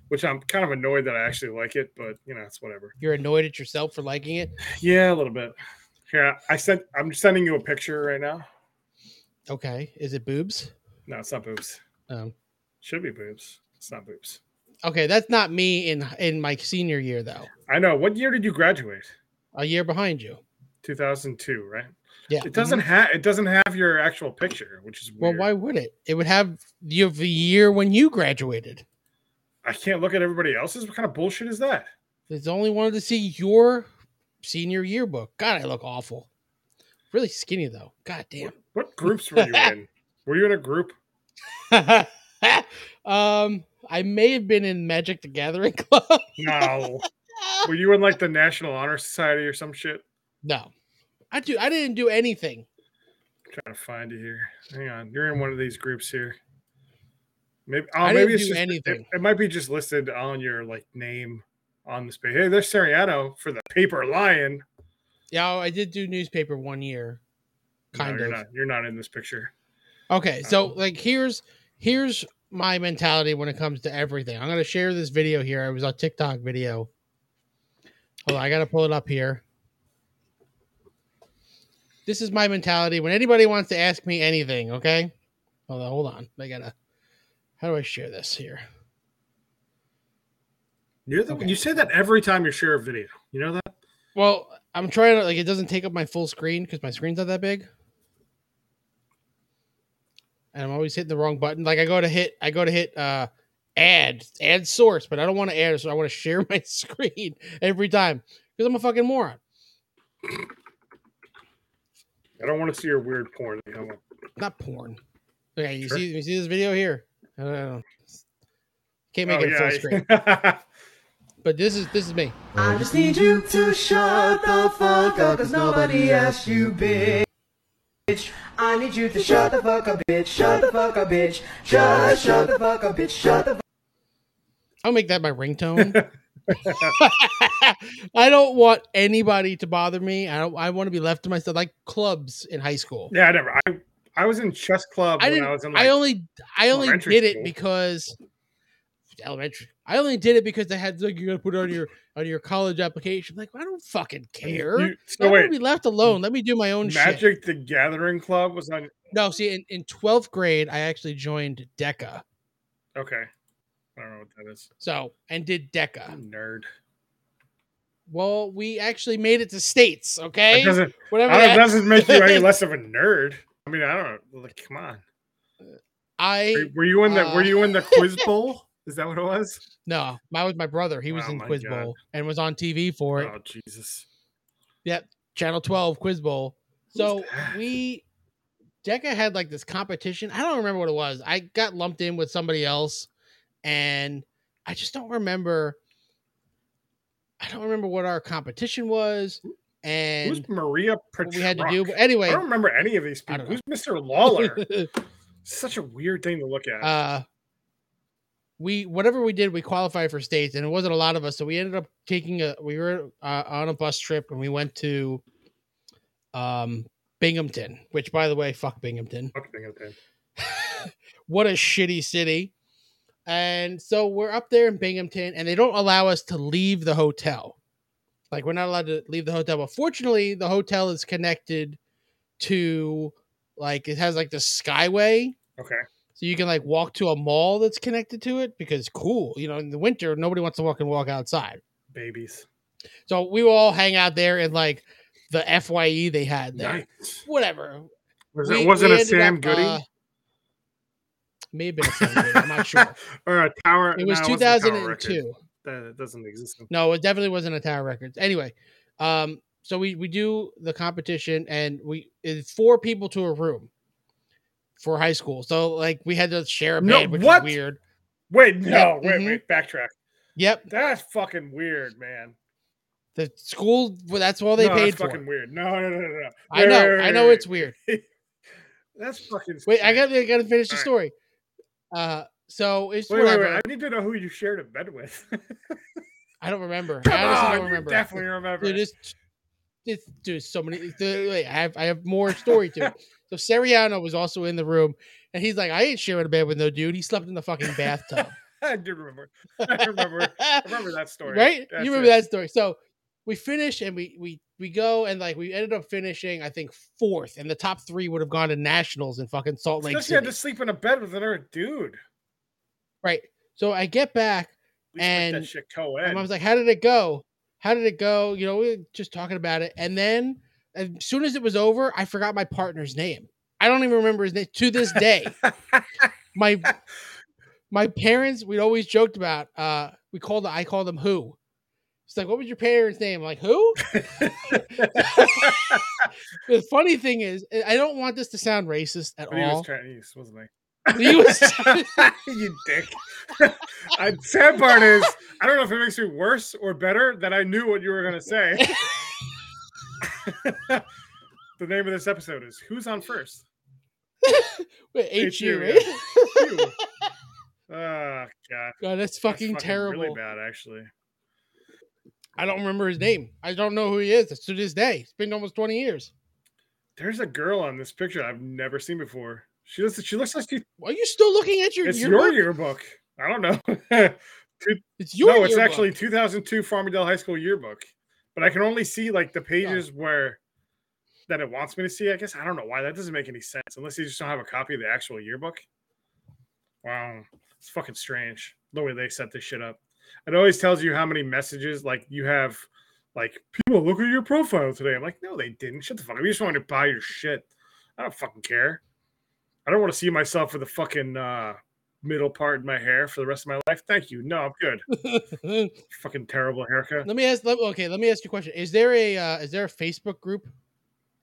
which I'm kind of annoyed that I actually like it, but you know, it's whatever. You're annoyed at yourself for liking it? Yeah, a little bit. Yeah, I'm sending you a picture right now. Okay. Is it boobs? No, it's not boobs. Should be boobs. It's not boobs. Okay, that's not me in my senior year, though. I know. What year did you graduate? A year behind you. 2002, right? Yeah. It doesn't have your actual picture, which is weird. Well, why would it? It would have you the year when you graduated. I can't look at everybody else's. What kind of bullshit is that? It's only wanted to see your senior yearbook. God, I look awful. Really skinny though. God damn. What groups were you in? Were you in a group? I may have been in Magic the Gathering Club. No. Were you in like the National Honor Society or some shit? No. I didn't do anything. I'm trying to find you here. Hang on. You're in one of these groups here. Maybe it's just anything. It might be just listed on your like name on this page. Hey, there's Seriano for the Paper Lion. Yeah, I did do newspaper one year. Kind of. You're not in this picture. Okay, so like here's my mentality when it comes to everything. I'm gonna share this video here. It was a TikTok video. Hold on, I gotta pull it up here. This is my mentality when anybody wants to ask me anything. Okay, hold on. How do I share this here? You say that every time you share a video. You know that? Well, I'm trying to it doesn't take up my full screen because my screen's not that big. And I'm always hitting the wrong button. Like I go to hit add source, but I don't want to add, so I want to share my screen every time because I'm a fucking moron. I don't want to see your weird porn. Not porn. Okay, you sure? you see this video here? I don't know. Can't make it full screen. But this is me. I just need you to shut the fuck up because nobody asked you, bitch. I need you to shut the fuck up, bitch. Shut the fuck up, bitch. Just shut the fuck up, bitch. Shut the fuck up. I'll make that my ringtone. I don't want anybody to bother me. I want to be left to myself, like clubs in high school. Yeah, I was in chess club when I was in like I only did it because they had like, you gotta put it on your college application. Like, I don't fucking care. I want to be left alone. Let me do my own shit. Magic the Gathering Club was on. No, see, in 12th grade, I actually joined DECA. Okay. I don't know what that is. So, and did DECA. I'm a nerd. Well, we actually made it to states, okay? It doesn't make you any less of a nerd. I mean, I don't know. Like, come on. Were you in the Quiz Bowl? Is that what it was? No, mine was my brother. He was in Quiz Bowl and was on TV for it. Oh, Jesus. Yep. Channel 12 Quiz Bowl. So DECA had like this competition. I don't remember what it was. I got lumped in with somebody else and I just don't remember. I don't remember what our competition was. And who's Maria Petruck? We had to do, but anyway. I don't remember any of these people. Who's Mr. Lawler? Such a weird thing to look at. We qualified for states, and it wasn't a lot of us. So we ended up we were on a bus trip, and we went to Binghamton, which, by the way, fuck Binghamton. Fuck Binghamton. What a shitty city. And so we're up there in Binghamton, and they don't allow us to leave the hotel. Like, we're not allowed to leave the hotel. But fortunately, the hotel is connected to, like, it has, like, the Skyway. Okay. So you can like walk to a mall that's connected to it because cool, you know, in the winter, nobody wants to walk outside. Babies. So we will all hang out there in like the FYE they had there. Nice. Whatever. Was it a Sam Goody? Maybe a Sam Goody. I'm not sure. Or a Tower. It was 2002. That doesn't exist. No, it definitely wasn't a Tower Records. Anyway. So we do the competition and it's 4 people to a room. for high school. So like we had to share a bed, which is weird. Wait, no, yeah, wait, backtrack. Yep. That's fucking weird, man. The school, that's all they paid that's for. Fucking weird. No. I know it's weird. That's fucking scary. Wait, I gotta finish the story. So it's wait. I need to know who you shared a bed with. I don't remember. I honestly don't remember. You definitely remember. Dude, there's so many. I have more story to it. So Seriano was also in the room, and he's like, "I ain't sharing a bed with no dude. He slept in the fucking bathtub." I remember that story. Right? That's you remember that story. So we finish, and we go, and like we ended up finishing, I think, fourth, and the top three would have gone to nationals in fucking Salt Lake City. You had to sleep in a bed with another dude. Right. So I get back, and I was like, how did it go? You know, we were just talking about it. And then as soon as it was over, I forgot my partner's name. I don't even remember his name to this day. My parents, we'd always joked about, I called them who. It's like, what was your parents' name? I'm like, who? The funny thing is, I don't want this to sound racist at all. He was Chinese, wasn't he? You dick. Sad part is, I don't know if it makes me worse or better that I knew what you were going to say. The name of this episode is Who's On First? Wait, H-U, right? H-U. Oh, God. God, that's fucking terrible. Really bad, actually. I don't remember his name. I don't know who he is. It's to this day. It's been almost 20 years. There's a girl on this picture I've never seen before. She looks like she... Are you still looking at your yearbook? It's your yearbook. I don't know. It's yearbook. Actually 2002 Farmingdale High School yearbook. But I can only see like the pages where that it wants me to see, I guess. I don't know why. That doesn't make any sense. Unless you just don't have a copy of the actual yearbook. Wow. It's fucking strange. The way they set this shit up. It always tells you how many messages like you have. Like, people, look at your profile today. I'm like, no, they didn't. Shut the fuck up. You just wanted to buy your shit. I don't fucking care. I don't want to see myself with a fucking middle part in my hair for the rest of my life. Thank you. No, I'm good. Fucking terrible haircut. Let me ask you a question. Is there a Facebook group?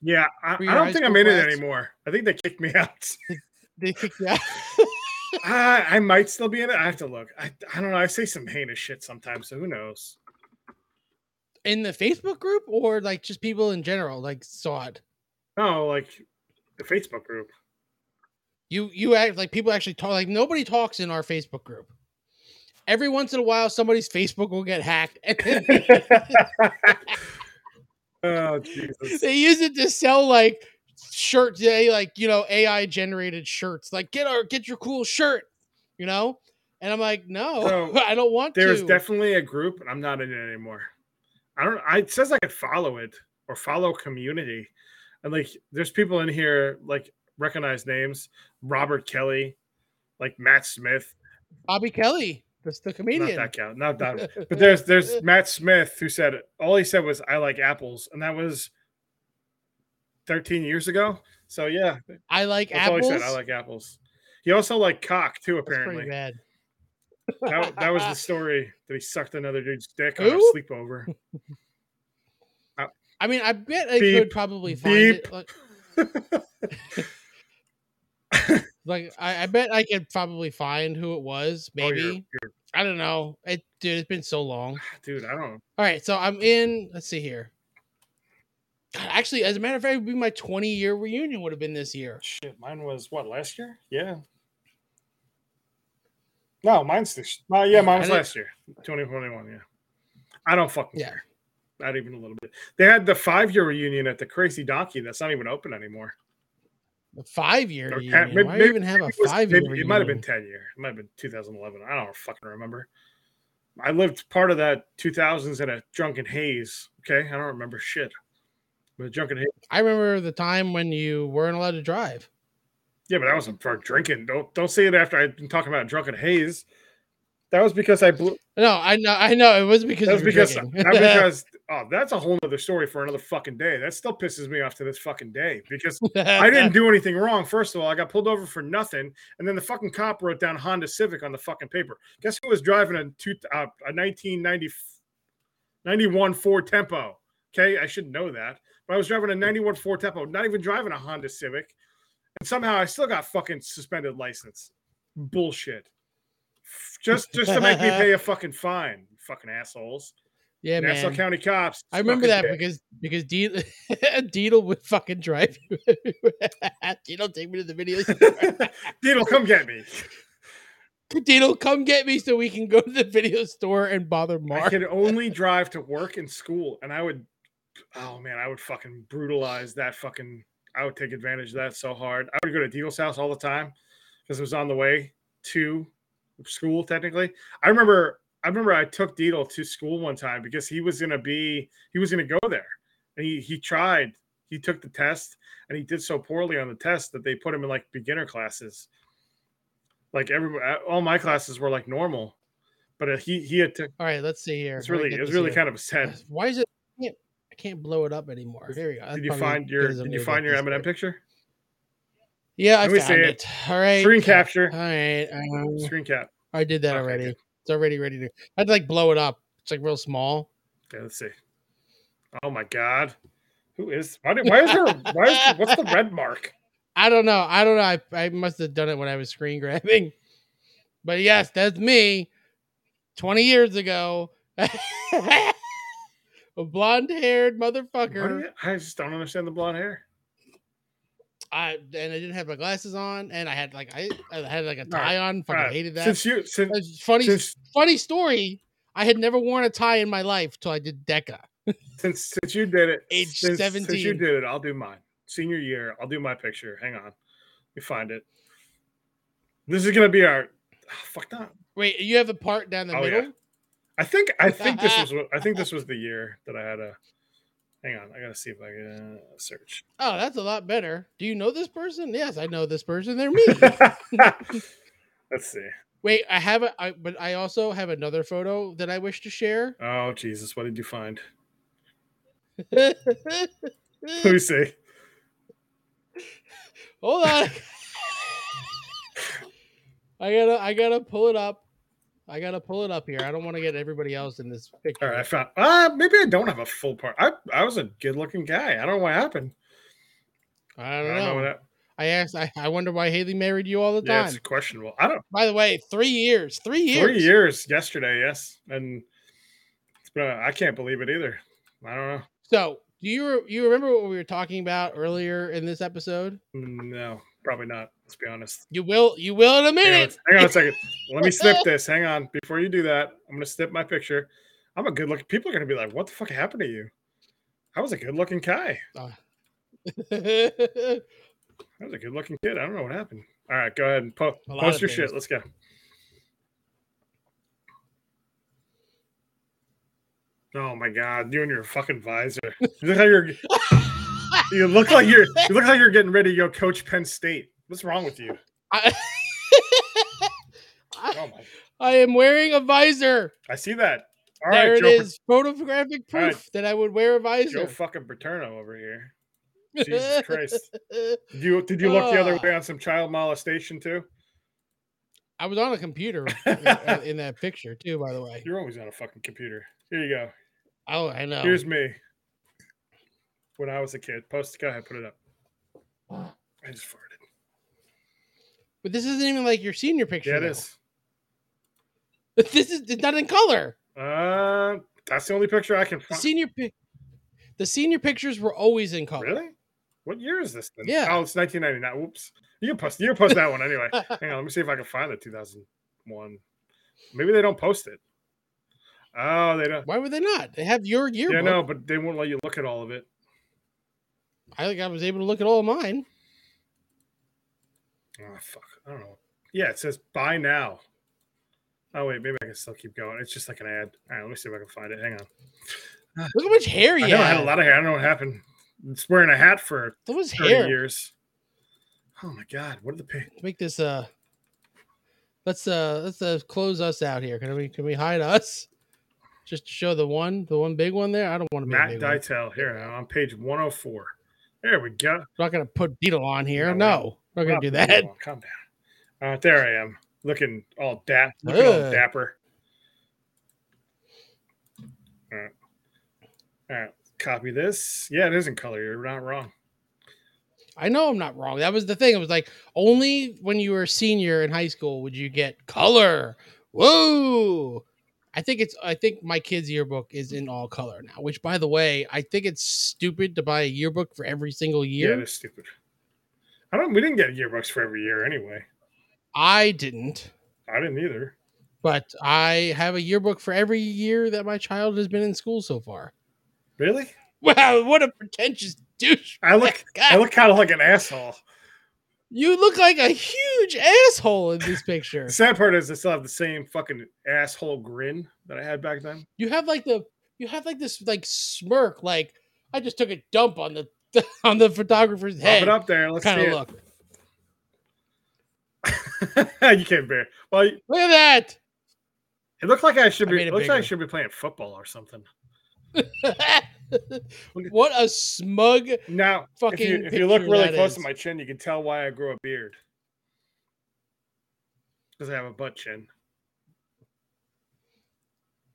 Yeah, I don't think I'm in it anymore. I think they kicked me out. They kicked you out? I might still be in it. I have to look. I don't know. I say some heinous shit sometimes, so who knows? In the Facebook group or like just people in general, like saw it? No, like the Facebook group. You act like people actually talk. Like nobody talks in our Facebook group. Every once in a while, somebody's Facebook will get hacked. Oh, Jesus. They use it to sell like shirts. They like, you know, AI generated shirts. Like get your cool shirt, you know. And I'm like, no, I don't want. There's definitely a group, and I'm not in it anymore. It says I could follow it or follow community, and like there's people in here like. Recognize names: Robert Kelly, like Matt Smith, Bobby Kelly. That's the comedian. Not that count. Not that. But there's Matt Smith who said all he said was "I like apples," and that was 13 years ago. So yeah, I like that's apples. All he said, I like apples. He also liked cock too. Apparently, that's pretty bad. That was the story that he sucked another dude's dick on a sleepover. I mean, I bet I could probably find it. Like I bet I could probably find who it was. Maybe I don't know. It's been so long, dude. I don't know. All right, so I'm in. Let's see here. God, actually, as a matter of fact, it would be my 20-year reunion. Would have been this year. Shit, mine was what last year? Yeah. No, mine's this. Mine was last year, 2021. Yeah, I don't fucking care. Not even a little bit. They had the 5-year reunion at the Crazy Donkey. That's not even open anymore. A 5-year reunion? Why do you even have a 5-year reunion? It might have been 10-year. It might have been 2011. I don't fucking remember. I lived part of that 2000s in a drunken haze, okay? I don't remember shit. But a drunken haze. I remember the time when you weren't allowed to drive. Yeah, but that wasn't for drinking. Don't say it after I've been talking about drunken haze. That was because I blew... No, I know. It was because that was because drinking. Not because... Oh, that's a whole other story for another fucking day. That still pisses me off to this fucking day because I didn't do anything wrong. First of all, I got pulled over for nothing. And then the fucking cop wrote down Honda Civic on the fucking paper. Guess who was driving a 1991 Ford Tempo? Okay, I should know that. But I was driving a 91 Ford Tempo, not even driving a Honda Civic. and somehow I still got fucking suspended license. Bullshit. Just to make me pay a fucking fine, you fucking assholes. Yeah, man. Nassau County cops. I remember that dick. because Deedle would fucking drive you. Deedle, take me to the video store. Deedle, come get me. Deedle, come get me so we can go to the video store and bother Mark. I could only drive to work and school, and I would, oh man, I would fucking brutalize that fucking, I would take advantage of that so hard. I would go to Deedle's house all the time because it was on the way to school, technically. I remember I took Deedle to school one time because he was going to go there. And he took the test and he did so poorly on the test that they put him in like beginner classes. Like all my classes were like normal, but he had to. All right. Let's see here. It was really kind of a sad. Why is it? I can't blow it up anymore. Here we go. Did you find your M&M picture? Yeah. I found it. All right. Screen capture. All right. Screen cap. I did that already. Good. It's already ready to. I'd like blow it up. It's like real small. Okay, let's see. Oh my God, what's the red mark? I don't know. I must have done it when I was screen grabbing. But yes, that's me. 20 years ago, a blonde-haired motherfucker. I just don't understand the blonde hair. I didn't have my glasses on, and I had a tie on. Fucking hated that. Funny story. I had never worn a tie in my life till I did DECA. since you did it, age 17. Since you did it, I'll do mine. Senior year, I'll do my picture. Hang on, we find it. This is gonna be our fuck that. Wait, you have a part down the middle? Yeah. I think this was the year that I had a. Hang on, I gotta see if I can search. Oh, that's a lot better. Do you know this person? Yes, I know this person. They're me. Let's see. Wait, but I also have another photo that I wish to share. Oh Jesus, what did you find? Let me see. Hold on. I gotta pull it up. I got to pull it up here. I don't want to get everybody else in this picture. All right, I found. Maybe I don't have a full part. I was a good-looking guy. I don't know what happened. I don't know. I asked. I wonder why Haley married you all the time. It's questionable. I don't. By the way, 3 years. 3 years. 3 years yesterday, yes. And I can't believe it either. I don't know. So do you remember what we were talking about earlier in this episode? No. Probably not. Let's be honest. You will in a minute. Hang on a second. Let me snip this. Hang on. Before you do that, I'm going to snip my picture. I'm a good looking. People are going to be like, what the fuck happened to you? I was a good looking guy. I was a good looking kid. I don't know what happened. All right. Go ahead and post your shit. Let's go. Oh my God. You and your fucking visor. Look how you're. You look like you're getting ready to go coach Penn State. What's wrong with you? I am wearing a visor. I see that. All there right, it is. Photographic proof that I would wear a visor. Joe fucking Paterno over here. Jesus Christ. Did you look the other way on some child molestation too? I was on a computer in that picture too, by the way. You're always on a fucking computer. Here you go. Oh, I know. Here's me. When I was a kid, go ahead, put it up. I just farted. But this isn't even like your senior picture. Yeah, it is. But it's not in color. That's the only picture I can find. The senior pictures were always in color. Really? What year is this then? Yeah. Oh, it's 1999. Whoops. You can post that one anyway. Hang on, let me see if I can find the 2001. Maybe they don't post it. Oh, they don't. Why would they not? They have your yearbook. Yeah, no, but they won't let you look at all of it. I think I was able to look at all of mine. Oh, fuck. I don't know. Yeah, it says buy now. Oh, wait. Maybe I can still keep going. It's just like an ad. All right, let me see if I can find it. Hang on. Look how much hair you had. I had a lot of hair. I don't know what happened. It's wearing a hat for 30 years. Oh, my God. What are the pay? Make this, let's close us out here. Can we hide us? Just to show the one big one there. I don't want to be Matt Dytel here on page 104. There we go. I'm not going to put Beetle on here. No, we're not going to do that. Calm down. There I am, looking all dapper. All right. Copy this. Yeah, it is in color. You're not wrong. I know I'm not wrong. That was the thing. It was like, only when you were a senior in high school would you get color. Whoa. I think my kid's yearbook is in all color now, which, by the way, I think it's stupid to buy a yearbook for every single year. Yeah, it is stupid. We didn't get yearbooks for every year anyway. I didn't either. But I have a yearbook for every year that my child has been in school so far. Really? Wow, what a pretentious douche. I look kind of like an asshole. You look like a huge asshole in this picture. The sad part is I still have the same fucking asshole grin that I had back then. You have like this smirk, like I just took a dump on the photographer's head. Pop it up there. Let's see look. You can't bear. Well, look at that. It looks like I should be playing football or something. What a smug now fucking if you look really close to my chin, you can tell why I grew a beard. Because I have a butt chin.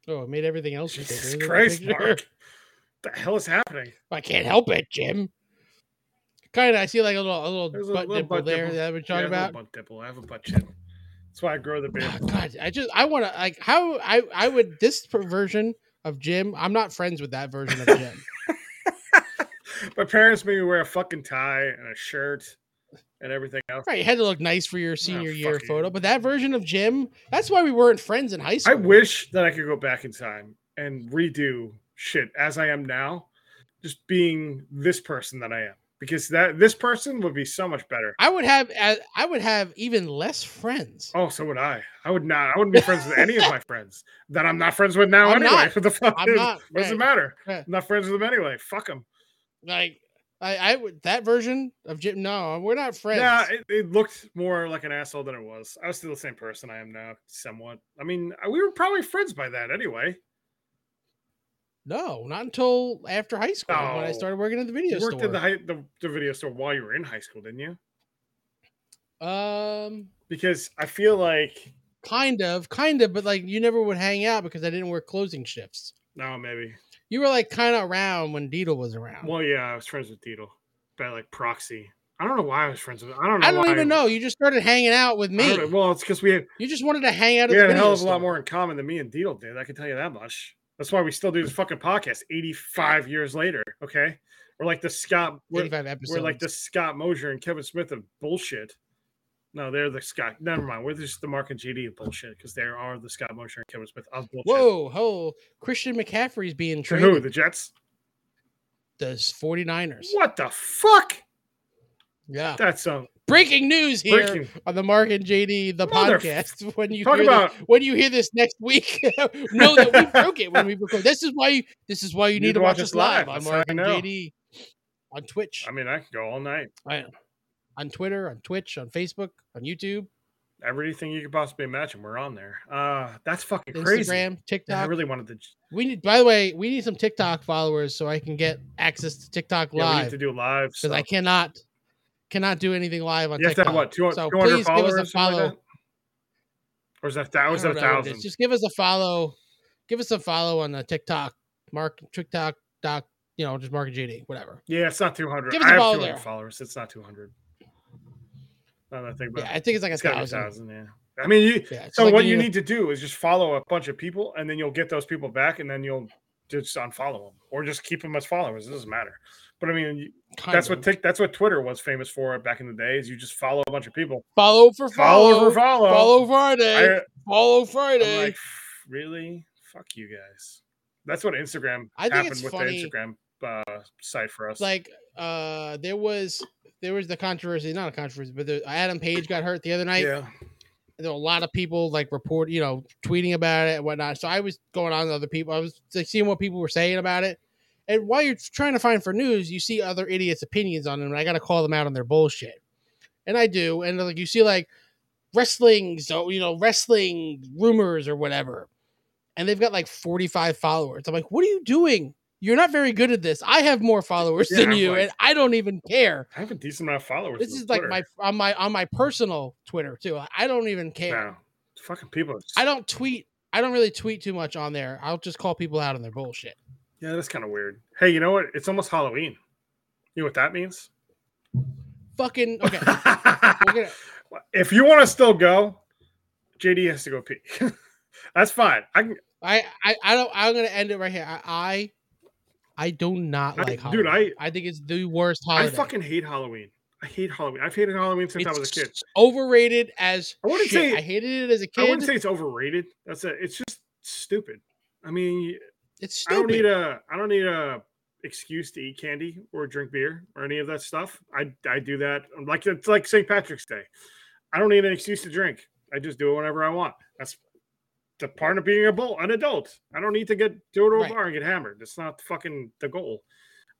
Oh, it made everything else. Jesus Christ, Mark. What the hell is happening? I can't help it, Jim. Kind of, I see like a little butt nipple there that we're talking about. Butt nipple. I have a butt chin. That's why I grow the beard. Oh, God, this version of Jim. I'm not friends with that version of Jim. My parents made me wear a fucking tie and a shirt and everything else. Right, you had to look nice for your senior year photo. But that version of Jim, that's why we weren't friends in high school. I wish that I could go back in time and redo shit as I am now, just being this person that I am, because that this person would be so much better. I would have even less friends. Oh, so would I. I wouldn't be friends with any of my friends that I'm not friends with now. What the fuck? What does it matter? I'm not friends with them anyway. Fuck them. Like I would, that version of Jim. No, we're not friends. Yeah, it looked more like an asshole than it was. I was still the same person I am now, somewhat. I mean, we were probably friends by that anyway. No, not until after high school when I started working at the video store. You worked at the video store while you were in high school, didn't you? Because I feel like... Kind of, but like you never would hang out because I didn't work closing shifts. No, maybe. You were like kind of around when Deedle was around. Well, yeah, I was friends with Deedle by like proxy. I don't know why I was friends with him. I don't even know. You just started hanging out with me. Well, it's because you just wanted to hang out at the video store. We had a hell of a lot more in common than me and Deedle did. I can tell you that much. That's why we still do this fucking podcast 85 years later, okay? We're like the Scott Mosier and Kevin Smith of bullshit. No, they're the Scott. Never mind. We're just the Mark and GD of bullshit because they are the Scott Mosier and Kevin Smith of bullshit. Whoa. Christian McCaffrey's being traded. To who? The Jets? The 49ers. What the fuck? Yeah. That's breaking news here on the Mark and JD, the podcast. When you hear this next week, know that we broke it when we record. This is why you need to watch us live on Mark and JD on Twitch. I mean, I can go all night. On Twitter, on Twitch, on Facebook, on YouTube. Everything you could possibly imagine, we're on there. That's fucking crazy. Instagram, TikTok. I really wanted to. We need some TikTok followers so I can get access to TikTok live. Yeah, we need to do live because I cannot do anything live on TikTok. You have to have, 200 followers? Give us a follow. Like that? Or is that 1,000? Just give us a follow. Give us a follow on the TikTok. Just Mark and JD, whatever. Yeah, it's not 200. Give us a follow. I have 200 followers. It's not 200. I think it's like 1,000. Yeah. I mean, you need to do is just follow a bunch of people, and then you'll get those people back, and then you'll just unfollow them, or just keep them as followers. It doesn't matter. But I mean, that's what Twitter was famous for back in the day. Is you just follow a bunch of people. Follow for follow. Follow Friday. Follow Friday. I'm like, really? Fuck you guys. That's what Instagram happened with funny. The Instagram site for us. Like, there was the controversy. Not a controversy, but Adam Page got hurt the other night. Yeah. There were a lot of people like tweeting about it and whatnot. So I was going on to other people. I was like, seeing what people were saying about it. And while you're trying to find for news, you see other idiots' opinions on them, and I got to call them out on their bullshit. And I do. And like you see, like wrestling rumors or whatever, and they've got like 45 followers. I'm like, what are you doing? You're not very good at this. I have more followers than you, and I don't even care. I have a decent amount of followers. This is Twitter. Like on my personal Twitter too. I don't even care. No. Fucking people. I don't tweet. I don't really tweet too much on there. I'll just call people out on their bullshit. Yeah, that's kind of weird. Hey, you know what? It's almost Halloween. You know what that means? fucking okay. If you want to still go, JD has to go pee. That's fine. I'm gonna end it right here. I do not like Halloween. Dude, I think it's the worst holiday. I fucking hate Halloween. I hate Halloween. I've hated Halloween since I was a kid. Overrated as I wouldn't say. I hated it as a kid. I wouldn't say it's overrated. That's it. It's just stupid. I mean, it's stupid. I don't need a excuse to eat candy or drink beer or any of that stuff. I do that. Like it's like St. Patrick's Day. I don't need an excuse to drink. I just do it whenever I want. That's the part of being an adult. I don't need to go to a bar and get hammered. It's not fucking the goal.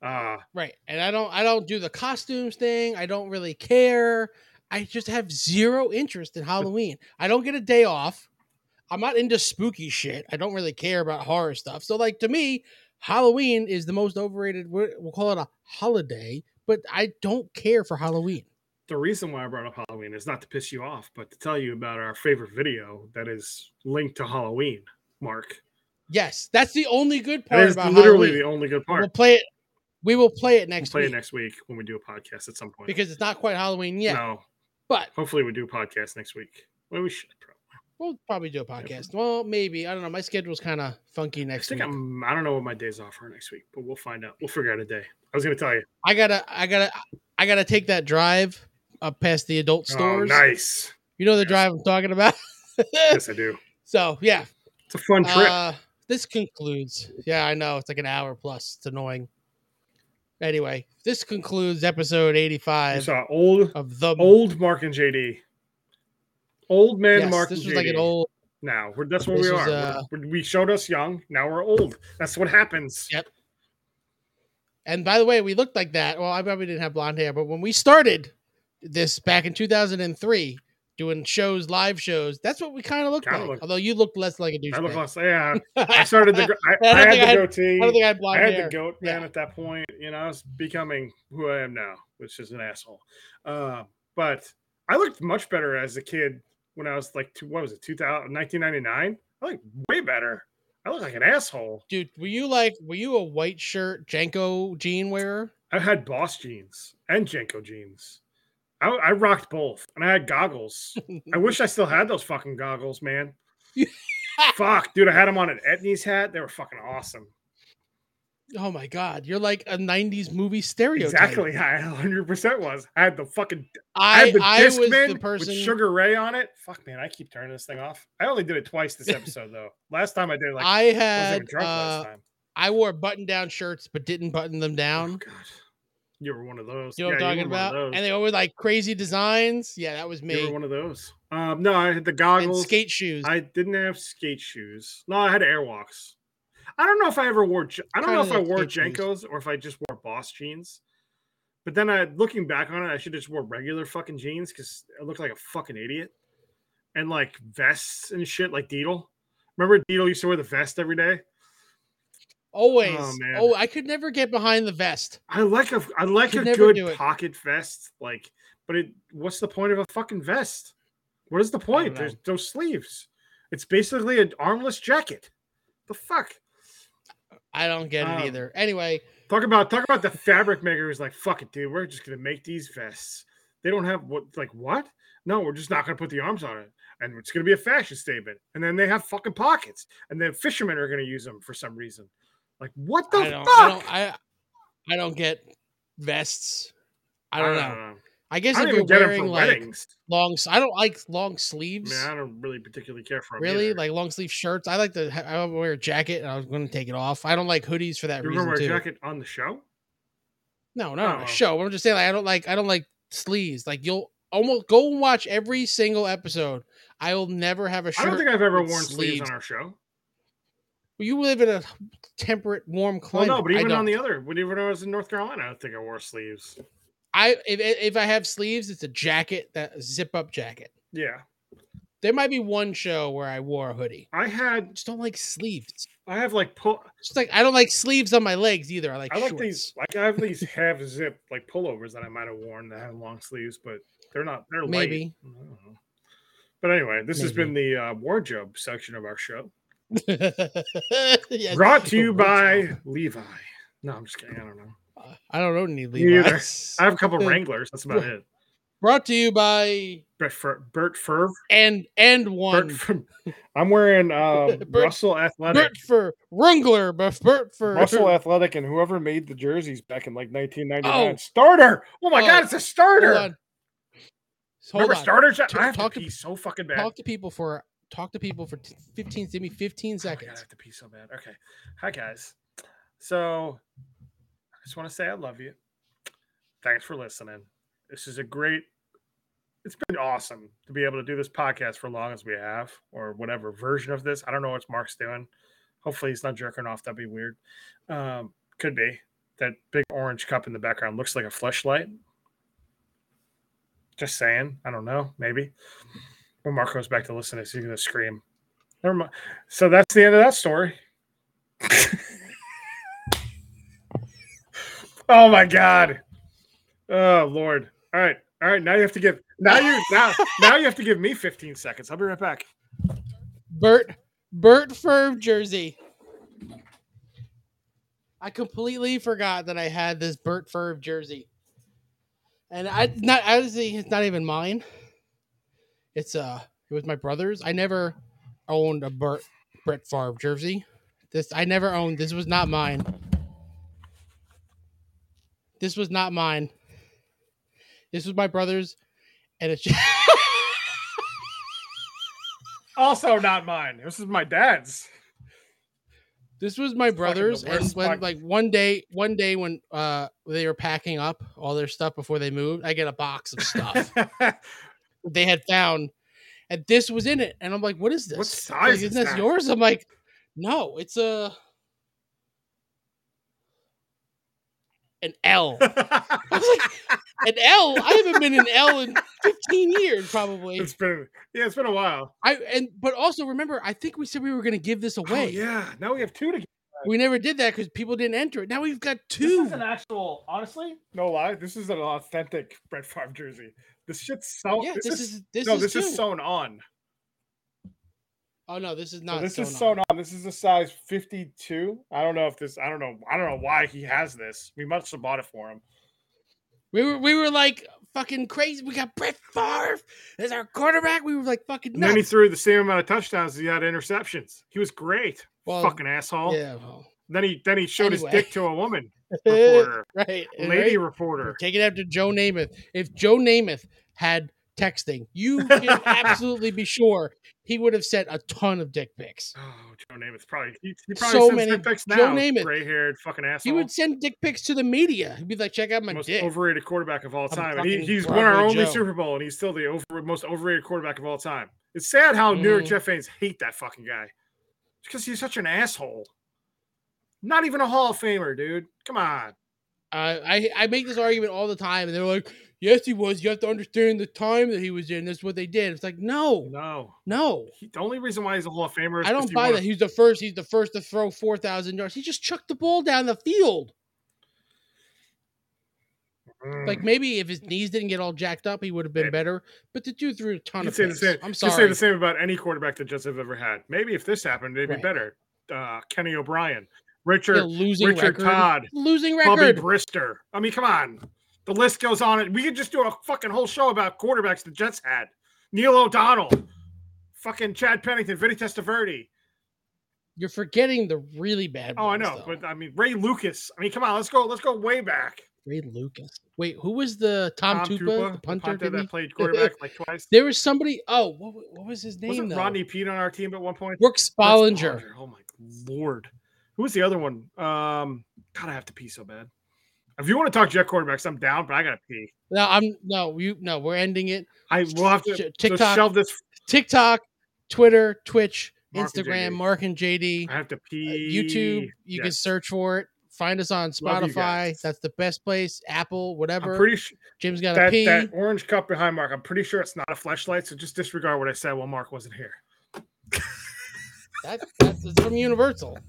Right. And I don't do the costumes thing. I don't really care. I just have zero interest in Halloween. I don't get a day off. I'm not into spooky shit. I don't really care about horror stuff. So like to me, Halloween is the most overrated. We'll call it a holiday, but I don't care for Halloween. The reason why I brought up Halloween is not to piss you off, but to tell you about our favorite video that is linked to Halloween, Mark. Yes, that's the only good part. That is about literally Halloween. The only good part. We'll play it. We will play it next week. We'll play it next week when we do a podcast at some point. Because it's not quite Halloween yet. No. But hopefully we do a podcast next week. Well, we should probably. We'll probably do a podcast. Yeah. Well, maybe. I don't know. My schedule's kind of funky next week. I don't know what my days off are next week, but we'll find out. We'll figure out a day. I was going to tell you. I gotta take that drive up past the adult stores. Oh, nice. You know the drive I'm talking about? Yes, I do. So, yeah. It's a fun trip. This concludes. Yeah, I know. It's like an hour plus. It's annoying. Anyway, this concludes episode 85. It's old Mark and JD. Old man, yes, Mark. This was JD. Like an old. Now that's what we are. We showed us young. Now we're old. That's what happens. Yep. And by the way, we looked like that. Well, I probably didn't have blonde hair, but when we started this back in 2003, doing live shows, that's what we kind of looked like. Although you looked less like a douchebag. I looked less. Yeah. I started the. I had the goatee. I don't think I had blonde hair. I had the goat man at that point. You know, I was becoming who I am now, which is an asshole. But I looked much better as a kid. When I was like, 1999? I looked way better. I looked like an asshole. Dude, were you a white shirt Janko jean wearer? I had Boss jeans and Janko jeans. I rocked both. And I had goggles. I wish I still had those fucking goggles, man. Fuck, dude. I had them on an Etnies hat. They were fucking awesome. Oh my God. You're like a 90s movie stereotype. Exactly. I 100% was. I had the fucking Discman with Sugar Ray on it. Fuck, man. I keep turning this thing off. I only did it twice this episode, though. Last time I did, like, I was drunk last time. I wore button-down shirts, but didn't button them down. Oh, God. You were one of those. You know what I'm talking about? And they were like crazy designs. Yeah, that was me. You were one of those. No, I had the goggles. And skate shoes. I didn't have skate shoes. No, I had Airwalks. I don't know if I ever wore. I don't know if I wore Jankos or if I just wore Boss jeans. But then, looking back on it, I should have just wore regular fucking jeans because I looked like a fucking idiot. And like vests and shit, like Deedle. Remember Deedle used to wear the vest every day. Always. Oh, man. Oh, I could never get behind the vest. I like a good pocket vest, like. But what's the point of a fucking vest? What is the point? There's no sleeves. It's basically an armless jacket. The fuck. I don't get it either. Anyway, talk about the fabric maker who's like, fuck it, dude. We're just gonna make these vests. They don't have what? No, we're just not gonna put the arms on it, and it's gonna be a fashion statement. And then they have fucking pockets, and then fishermen are gonna use them for some reason. Like, what the fuck? I don't get vests. I don't know. I guess if you're wearing like weddings. I don't like long sleeves. Man, I don't really particularly care for them. Really? Either. Like long sleeve shirts? I wear a jacket and I was going to take it off. I don't like hoodies for that reason. You remember a jacket on the show? No, not on the show. I'm just saying, like, I don't like sleeves. Like, you'll almost go and watch every single episode. I will never have a shirt. I don't think I've ever worn sleeves on our show. Well, you live in a temperate, warm climate. Well, no, but even when I was in North Carolina, I don't think I wore sleeves. If I have sleeves, it's a jacket, that zip up jacket. Yeah, there might be one show where I wore a hoodie. I just don't like sleeves. I have like I don't like sleeves on my legs either. I like shorts. I have these half zip like pullovers that I might have worn that have long sleeves, but they're maybe light. I don't know. But anyway, this has been the wardrobe section of our show. Yes. Brought to you by Levi. No, I'm just kidding. I don't know. I don't own any Levi's. I have a couple of Wranglers. That's about it. Brought to you by Bert Furr and one. I'm wearing Russell Athletic. Bert Furr Wrangler, but Bert Furr Russell Athletic, and whoever made the jerseys back in like 1999. Oh. Starter. Oh my God, it's a starter. Hold on. Remember starters? I have to pee so fucking bad. Talk to people for 15. Give me 15 seconds. Oh my God, I have to pee so bad. Okay. Hi guys. So I just want to say I love you. Thanks for listening. This is it's been awesome to be able to do this podcast for as long as we have, or whatever version of this. I don't know what Mark's doing. Hopefully he's not jerking off. That'd be weird. Could be. That big orange cup in the background looks like a fleshlight. Just saying. I don't know. Maybe. When Mark goes back to listen to this, he's going to scream. Never mind. So that's the end of that story. Oh, my God. Oh, Lord. All right. All right. Now you have to give me 15 seconds. I'll be right back. Bert Furr jersey. I completely forgot that I had this Bert Furr jersey. And it's not even mine. It was my brother's. I never owned a Brett Favre jersey. This was not mine. This was not mine. This was my brother's, and it's just also not mine. This is my dad's. This was my brother's, and when, like one day when they were packing up all their stuff before they moved, I get a box of stuff they had found, and this was in it. And I'm like, "What is this? What size is that? Isn't this yours?" I'm like, "No, it's an L." I was like, "An L? I haven't been an L in 15 years, probably." It's been a while. But also remember, I think we said we were going to give this away. Oh, yeah, now we have two to give. We never did that because people didn't enter it. Now we've got two. This is an actual, honestly, no lie. This is an authentic Brett Favre jersey. This shit's sewn. Yeah, this is sewn on. Oh no, this is not. So this is sewn on. This is a size 52. I don't know why he has this. We must have bought it for him. We were like fucking crazy. We got Brett Favre as our quarterback. We were like fucking nuts. And then he threw the same amount of touchdowns as he had interceptions. He was great. Well, fucking asshole. Yeah. Well, then he showed his dick to a woman reporter. Right. Lady reporter. Take it after Joe Namath. If Joe Namath had texting, you can absolutely be sure he would have sent a ton of dick pics. Oh, Joe Namath probably sends dick pics now. Joe Namath, gray-haired fucking asshole. He would send dick pics to the media. He'd be like, "Check out my most dick." Overrated quarterback of all time. He's won our only Super Bowl, and he's still the most overrated quarterback of all time. It's sad how New York Jets fans hate that fucking guy because he's such an asshole. Not even a Hall of Famer, dude. Come on. I make this argument all the time, and they're like, "Yes, he was. You have to understand the time that he was in. That's what they did." It's like, no. The only reason why he's a Hall of Famer is I don't buy that. He's the first to throw 4,000 yards. He just chucked the ball down the field. Like, maybe if his knees didn't get all jacked up, he would have been better. But the dude threw a ton of picks. I'm sorry. You say the same about any quarterback the Jets have ever had. Maybe if this happened, they'd be better. Kenny O'Brien, Richard Todd, losing record, Bobby Brister. I mean, come on. The list goes on. We could just do a fucking whole show about quarterbacks the Jets had. Neil O'Donnell, fucking Chad Pennington, Vinny Testaverde. You're forgetting the really bad ones. Oh, I know, though. But I mean, Ray Lucas. I mean, come on, let's go way back. Ray Lucas. Wait, who was the Tom Tupa, the punter that played quarterback like twice? There was somebody. Oh, what was his name? Wasn't Rodney Pete on our team at one point? Brooke Spolinger. Oh my Lord, who was the other one? God, I have to pee so bad. If you want to talk Jet quarterbacks, I'm down, but I gotta pee. No, we're ending it. I will have to shelve this. TikTok, Twitter, Twitch, Mark Instagram, and Mark and JD. I have to pee. YouTube, you can search for it. Find us on Spotify. That's the best place. Apple, whatever. I'm pretty sure Jim's got to pee. That orange cup behind Mark, I'm pretty sure it's not a fleshlight, so just disregard what I said while Mark wasn't here. That's from Universal.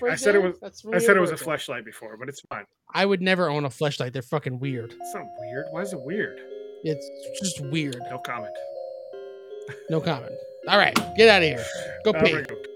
I said it was a fleshlight before, but it's fine. I would never own a fleshlight. They're fucking weird. It's not weird. Why is it weird? It's just weird. No comment. All right. Get out of here. Go pee.